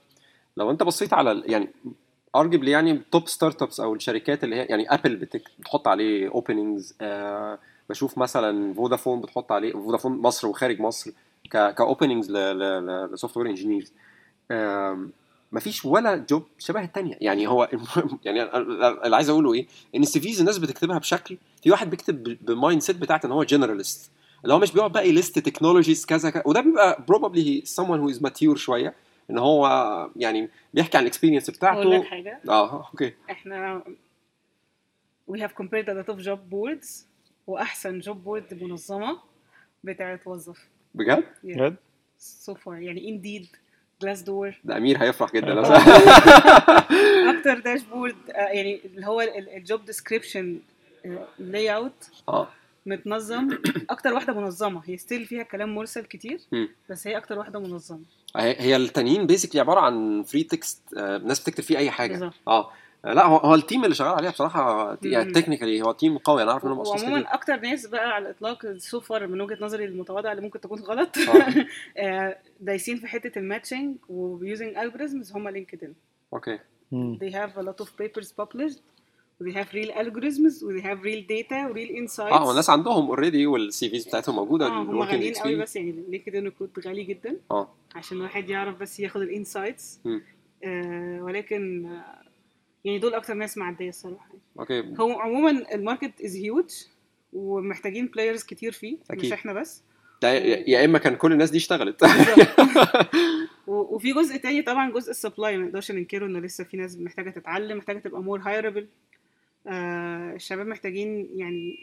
لو انت بصيت على يعني ارجبلي يعني توب ستارت ابس او الشركات اللي هي يعني ابل بتحط عليه اوبننجز, بشوف مثلا فودافون بتحط عليه, فودافون مصر وخارج مصر, كاوبننجز لسوفت وير انجينيرز. مفيش ولا جوب شبه التانية يعني. هو يعني اللي عايز اقوله ايه, ان السي فيز الناس بتكتبها بشكل, في واحد بيكتب بمايند سيت بتاعته ان هو جنراليست اللي هو مش بيقعد بقى ليست تكنولوجيز كذا كذا, وده بيبقى بروبابلي someone who is mature شويه, ان هو يعني بيحكي عن الاكسبيرينس بتاعته. اقول لك حاجه اوكي احنا we have compared a lot of job boards, واحسن جوب بورد منظمه بتاعه توظف بجد بجد so far يعني انديد glass door. ده أمير هيفرح جدا. أكتر داشبورد يعني اللي هو الجوب ديسكريبشن لاي اوت متنظم, أكتر واحدة منظمة. هي ستيل فيها كلام مرسل كتير بس هي أكتر واحدة منظمة. هي التانيين بيسكلي عبارة عن فري تكست, الناس بتكتب فيه أي حاجة بالزبط. لا هو التيم اللي شغال عليها بصراحه يعني تكنيكالي هو تيم قوي, انا عارف انهم اصلا ومن اكتر ناس بقى على الاطلاق السوفر من وجهه نظري المتواضعه اللي ممكن تكون غلط دايسين في حته الماتشنج ويوزنج الجوريزمز هم لينكدين اوكي. they have a lot of papers published, they have real algorithms, they have real data, real insights. والناس عندهم اوريدي والسي فيز بتاعتهم موجوده. هم غاليين قوي بس يعني لينكدين كود غالي جدا عشان الواحد يعرف بس ياخد الانسايتس, ولكن يعني دول اكتر ناس معديه الصراحه. اوكي هو عموما الماركت از هيوج ومحتاجين بلايرز كتير فيه أكيد. مش احنا بس يا اما كان كل الناس دي اشتغلت وفي جزء تاني طبعا, جزء السبلاي ما نقدرش ننكره انه لسه في ناس محتاجه تتعلم, محتاجه تبقى مور هايربل. الشباب محتاجين يعني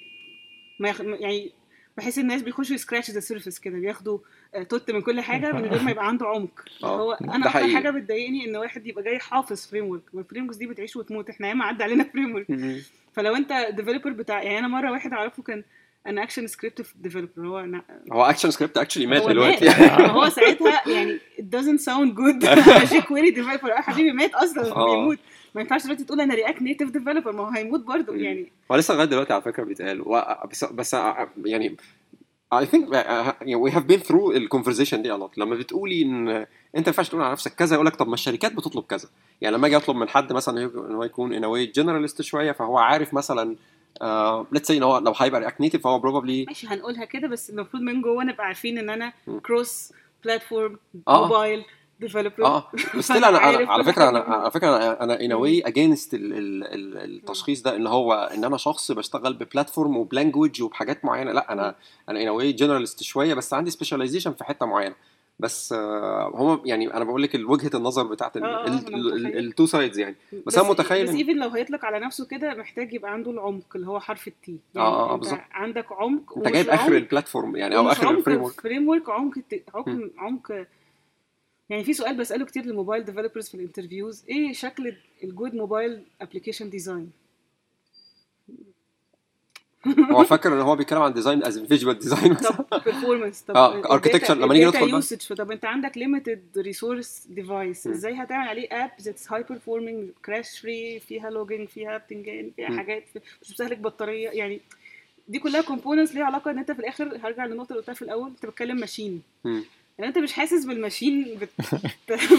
ما يعني بحس الناس بيخشوا سكراتش ذا سيرفيس كده, بياخدوا توت من كل حاجه من غير ما يبقى عنده عمق. هو انا اكتر حاجه بتضايقني ان واحد يبقى جاي حافظ فريم ورك, والفريم وركس دي بتعيش وتموت. احنا ياما عدى علينا فريم ورك فلو انت ديفلوبر بتاع يعني, انا مره واحد اعرفه كان انا اكشن سكريبت ديفلوبر, هو اكشن سكريبت اكشلي مات دلوقتي هو ساعتها يعني it doesn't sound good ماشي كويري ديفلوبر يا حبيبي مات اصلا بيموت. ما ينفعش دلوقتي تقول انا رياكت نيتف ديفلوبر, ما هو هيموت برضه يعني. هو لسه لغايه دلوقتي على فكره بيتقال بس يعني I think we have been through the conversation دي a lot. لما بتقولي ان انت ما ينفعش تقول على نفسك كذا, يقولك طب ما الشركات بتطلب كذا. يعني لما اجي اطلب من حد مثلا ان هو يكون in a way generalist شويه, فهو عارف مثلا let's say لو هيبقى رياكت نيتف فهو probably ماشي هنقولها كده, بس المفروض من جوه نبقى عارفين ان انا cross platform mobile developer. بس انا على فكره انا in a way against التشخيص ده ان هو ان انا شخص بشتغل ببلاتفورم وبلانجويج وبحاجات معينه. لا انا in a way generalist شويه, بس عندي specialization في حته معينه. بس هم يعني انا بقول لك وجهه النظر بتاعت التو سايدز يعني. بس انا متخيل بس ايفن لو هيطلق على نفسه كده محتاج يبقى عنده العمق اللي هو حرف التي يعني. انت عندك عمق, انت جايب اخر البلاتفورم يعني او اخر الفريم ورك, عمق يعني. في سؤال بساله كتير للموبايل ديفلوبرز في الانترفيوز, ايه شكل الجود موبايل ابلكيشن ديزاين؟ هو فاكر ان هو بيتكلم عن ديزاين از فيجوال ديزاين, طب performance, طب architecture. لما نيجي ندخل بقى, طب انت عندك limited resource device, ازاي هتعمل عليه app that's high performing, crash free, فيها لوجين, فيها بتنجان, فيها حاجات مش بتستهلك بطاريه يعني. دي كلها components ليها علاقه ان انت في الاخر هرجع للنقطه اللي قلتها في الاول, انت بتكلم ماشين يعني. انت مش حاسس بالماشين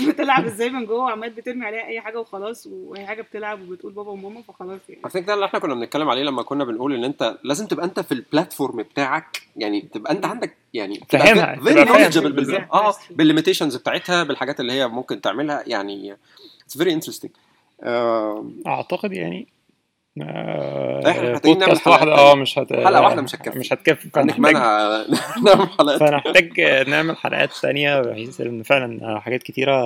بتلعب ازاي من جوه, عمال بترمي عليها اي حاجه وخلاص, وهي حاجه بتلعب وبتقول بابا وماما فخلاص يعني. افتكر ده اللي احنا كنا بنتكلم عليه لما كنا بنقول ان انت لازم تبقى انت في البلاتفورم بتاعك يعني, تبقى انت عندك يعني فاهمها بالليميتيشنز بتاعتها, بالحاجات اللي هي ممكن تعملها يعني. اتس فيري انترستينج اعتقد يعني. بودكاست واحدة مش حلقة واحدة مش هتكفي, فنحتاج نعمل حلقات تانية بحيث ان فعلا حاجات كتيرة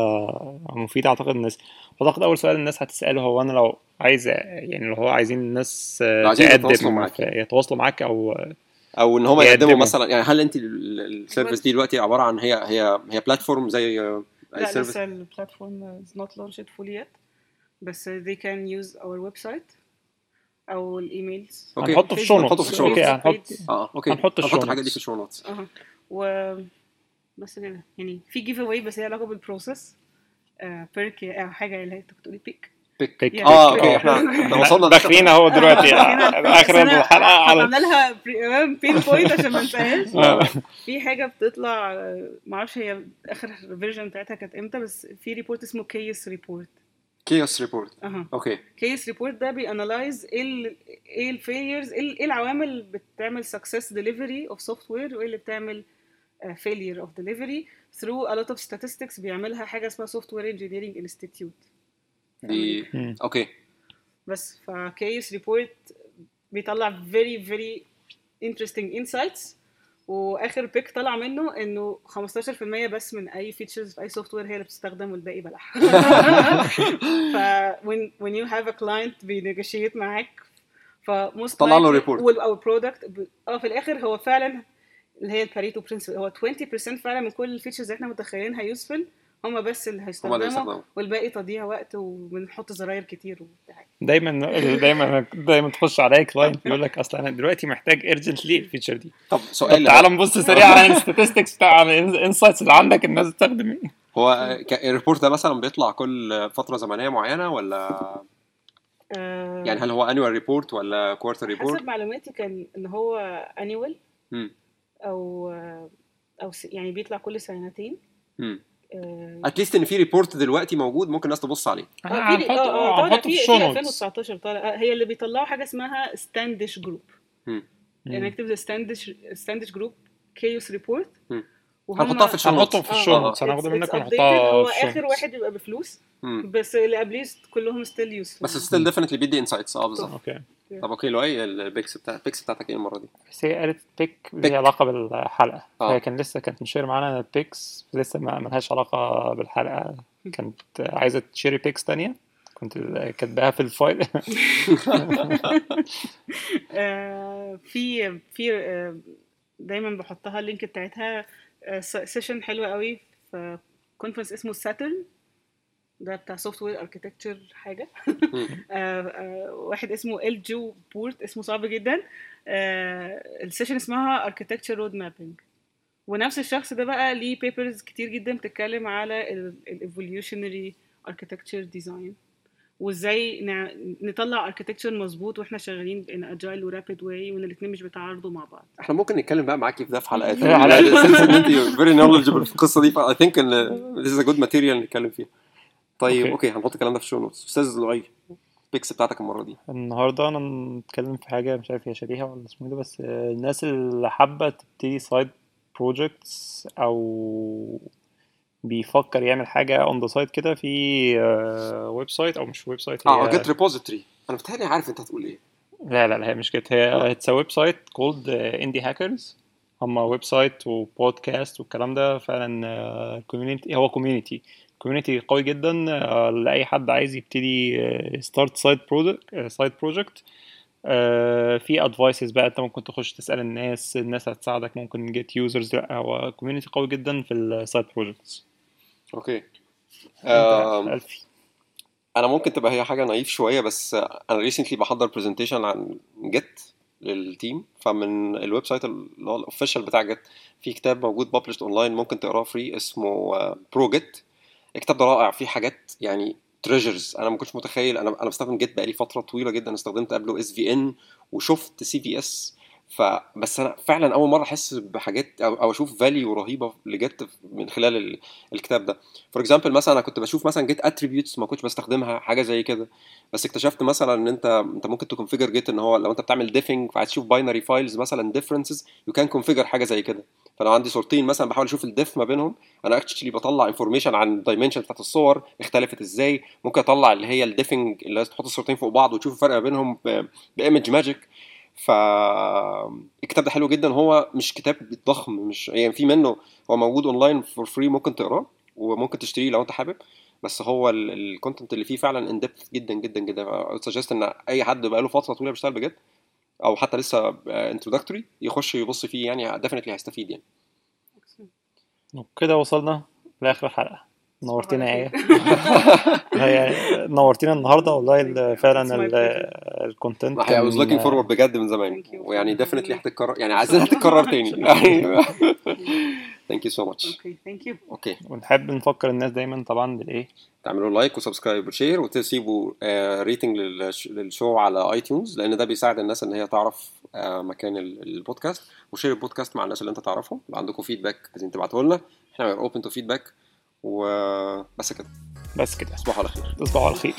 مفيدة. اعتقد الناس, اعتقد اول سؤال الناس هتسأله هو انا لو عايز يعني لو هو عايزين الناس يتواصلوا معاك او ان هم يقدموا مثلا يعني, هل انت السيرفيس دي دلوقتي عبارة عن هي بلاتفورم زي لا لسه البلاتفورم is not launched fully yet, بس they can use our website او الايميلز. هنحط في الشو نوتس. اوكي هنحط الحاجه دي في الشو نوتس. ومثلا يعني في جيف اواي, بس هي علاقه بالبروسس بيرك او حاجه اللي هي بتقولي بيك. اوكي احنا وصلنا داخلين اهو دلوقتي اخر الحلقه على عملنا لها بين بوينت عشان ما ننساهاش. في حاجه بتطلع ما اعرفش هي اخر فيرجن بتاعتها كانت امتى, بس في ريبورت اسمه كيوس ريبورت. اوكي كيس ريبورت ده بيانالايز ايه الفيليرز, ايه العوامل اللي بتعمل سكسس ديليفري اوف سوفت وير, وايه اللي بتعمل فيلير اوف ديليفري ثرو ا لوت اوف ستاتستكس. بيعملها حاجه اسمها سوفت وير انجينيرنج انستيتيوت دي. اوكي بس فكيس ريبورت بيطلع فيري فيري انترستينج انسايتس, واخر بيك طلع منه انه 15% بس من اي فيتشرز في اي سوفت وير هي اللي بتستخدم والباقي بلح. ف when you have a client بينيجوشيت معاك, ف most او برودكت في الاخر هو فعلا اللي هي الباريتو برينسيبل, هو 20% فعلا من كل الفيتشرز احنا متخيلينها يوسفل هما بس اللي هيستخدموا, والباقي تضييع وقت وبنحط زراير كتير وبتاع. دايما تخش عليا كلاينت يقول لك اصل انا دلوقتي محتاج ارجنتلي الفيتشر دي. طب سؤال, تعال نبص سريع على الستاتستكس بتاع الانسايتس اللي عندك الناس بتستخدم ايه. هو الريبورت ده مثلا بيطلع كل فتره زمنيه معينه ولا يعني هل هو انوال ريبورت ولا كوارتر ريبورت؟ حسب معلوماتي كان ان هو انوال او يعني بيطلع كل سنتين. اتليست ان في ريبورت دلوقتي موجود ممكن الناس تبص عليه. هنحطه في 2019 طالع, هي اللي بيطلعوا حاجه اسمها ستاندش جروب. يعني اكتب ستاندش جروب كيوس ريبورت, هنحطها في هنحطهم في الشو نوتس. هناخد منك ونحطها. هو اخر واحد يبقى بفلوس, بس اللي قبليه كلهم ستيل يوسفل, بس ستيل ديفينتلي بيدي انسايتس. بالظبط. اوكي طب اوكي لو ايه البيكس بتاعتك ايه المره دي؟ سي قالت بيك ليها علاقه بالحلقه. هي كان لسه كانت مشير معانا بيكس لسه ما ملهاش علاقه بالحلقه, كانت عايزه تشيري بيكس تانية كنت كاتباها في الفايل. في دايما بحطها اللينك بتاعتها, سيشن حلوه قوي في كونفرنس اسمه ساترن, ده بتاع سوفت وير اركيتكتشر حاجه. واحد اسمه ال جو بورت, اسمه صعب جدا. السيشن اسمها اركيتكتشر رود مابينج, ونفس الشخص ده بقى ليه بيبرز كتير جدا بتتكلم على الايفوليوشنري اركيتكتشر ديزاين, وازاي نطلع اركيتكتشر مظبوط واحنا شغالين بين اجايل ورابيد واي, وان الاثنين مش بيتعارضوا مع بعض. احنا ممكن نتكلم بقى معاكي في ده في حلقات على السنس ان انت فيري نوليدجبل في القصه دي, فاي ثينك ان ذيس از ا جود ماتيريال نتكلم فيها. طيب اوكي هنحط الكلام ده في الشو نوتس. استاذ لؤي البيكس بتاعتك المره دي؟ النهارده انا بتكلم في حاجه مش عارف هي شبيهه ولا اسمه ده، بس الناس اللي حابه تبتدي سايد بروجكتس او بيفكر يعمل حاجه اون ذا سايد كده في ويب سايت، او مش ويب سايت، هي جيت ريبوزيتوري. انا بتهيألي عارف انت هتقول ايه. لا لا لا هي مش كده، هي اتس ويب سايت كولد اندي هاكرز. هما ويب سايت وبودكاست والكلام ده، فعلا كوميونتي، هو كوميونتي قوي جدا لاي حد عايز يبتدي ستارت سايد بروجكت. في ادفايسز بقى انت ممكن تخش تسال الناس هتساعدك، ممكن جيت يوزرز. لا هو كوميونتي قوي جدا في السايد بروجكتس. اوكي انا ممكن تبقى هي حاجه نايف شويه، بس انا ريسنتلي بحضر برزنتيشن عن جيت للتيم، فمن الويب سايت اللي هو الاوفيشال بتاع جيت في كتاب موجود ببلشت اونلاين ممكن تقراه فري اسمه برو جيت. الكتاب ده رائع، فيه حاجات يعني تريجرز انا ما كنتش متخيل. انا بستخدم جيت بقالي فتره طويله جدا، استخدمت قبله SVN وشفت CVS، فبس انا فعلا اول مره احس بحاجات او اشوف فاليو رهيبه لجيت من خلال الكتاب ده. فور اكزامبل مثلا انا كنت بشوف مثلا جيت اتريبيوتس ما كنتش بستخدمها حاجه زي كده، بس اكتشفت مثلا ان انت ممكن تكونفيجر جيت ان هو لو انت بتعمل ديفنج فعايز تشوف باينري فايلز مثلا ديفرنسز يو كان كونفيجر حاجه زي كده. فلو عندي صورتين مثلا بحاول اشوف الديف ما بينهم، انا اكشلي بطلع انفورميشن عن الدايمنشن بتاعت الصور اختلفت ازاي. ممكن اطلع اللي هي الديفنج اللي تحط الصورتين فوق بعض وتشوف الفرق ما بينهم بايمج ماجيك. فالكتاب ده حلو جدا، هو مش كتاب ضخم، مش يعني في منه، هو موجود اونلاين فور فري ممكن تقراه وممكن تشتريه لو انت حابب، بس هو الكونتنت اللي فيه فعلا ان ديبث جدا جدا جدا. سجست ان اي حد بقاله فتره طويله بيشتغل بجد او حتى لسه انترودكتوري يخش يبص فيه، يعني ديفينتلي هيستفيد يعني. وكده وصلنا لاخر حلقه. نورتنا ايه نورتنا النهارده والله، فعلا الكونتنت I was looking forward بجد من زمان، ويعني definitely هتتكرر، يعني عايزين هتتكرر تاني. thank you so much. okay ونحب نفكر الناس دايما طبعا بالايه، تعملوا لايك وسبسكرايب وشير وتسيبوا ريتنج للشو على iTunes، لان ده بيساعد الناس ان هي تعرف مكان البودكاست. وشير البودكاست مع الناس اللي انت تعرفهم. لو عندكم فيدباك لازم تبعتوه لنا، احنا open to feedback. وبس كده، تصبحوا على خير.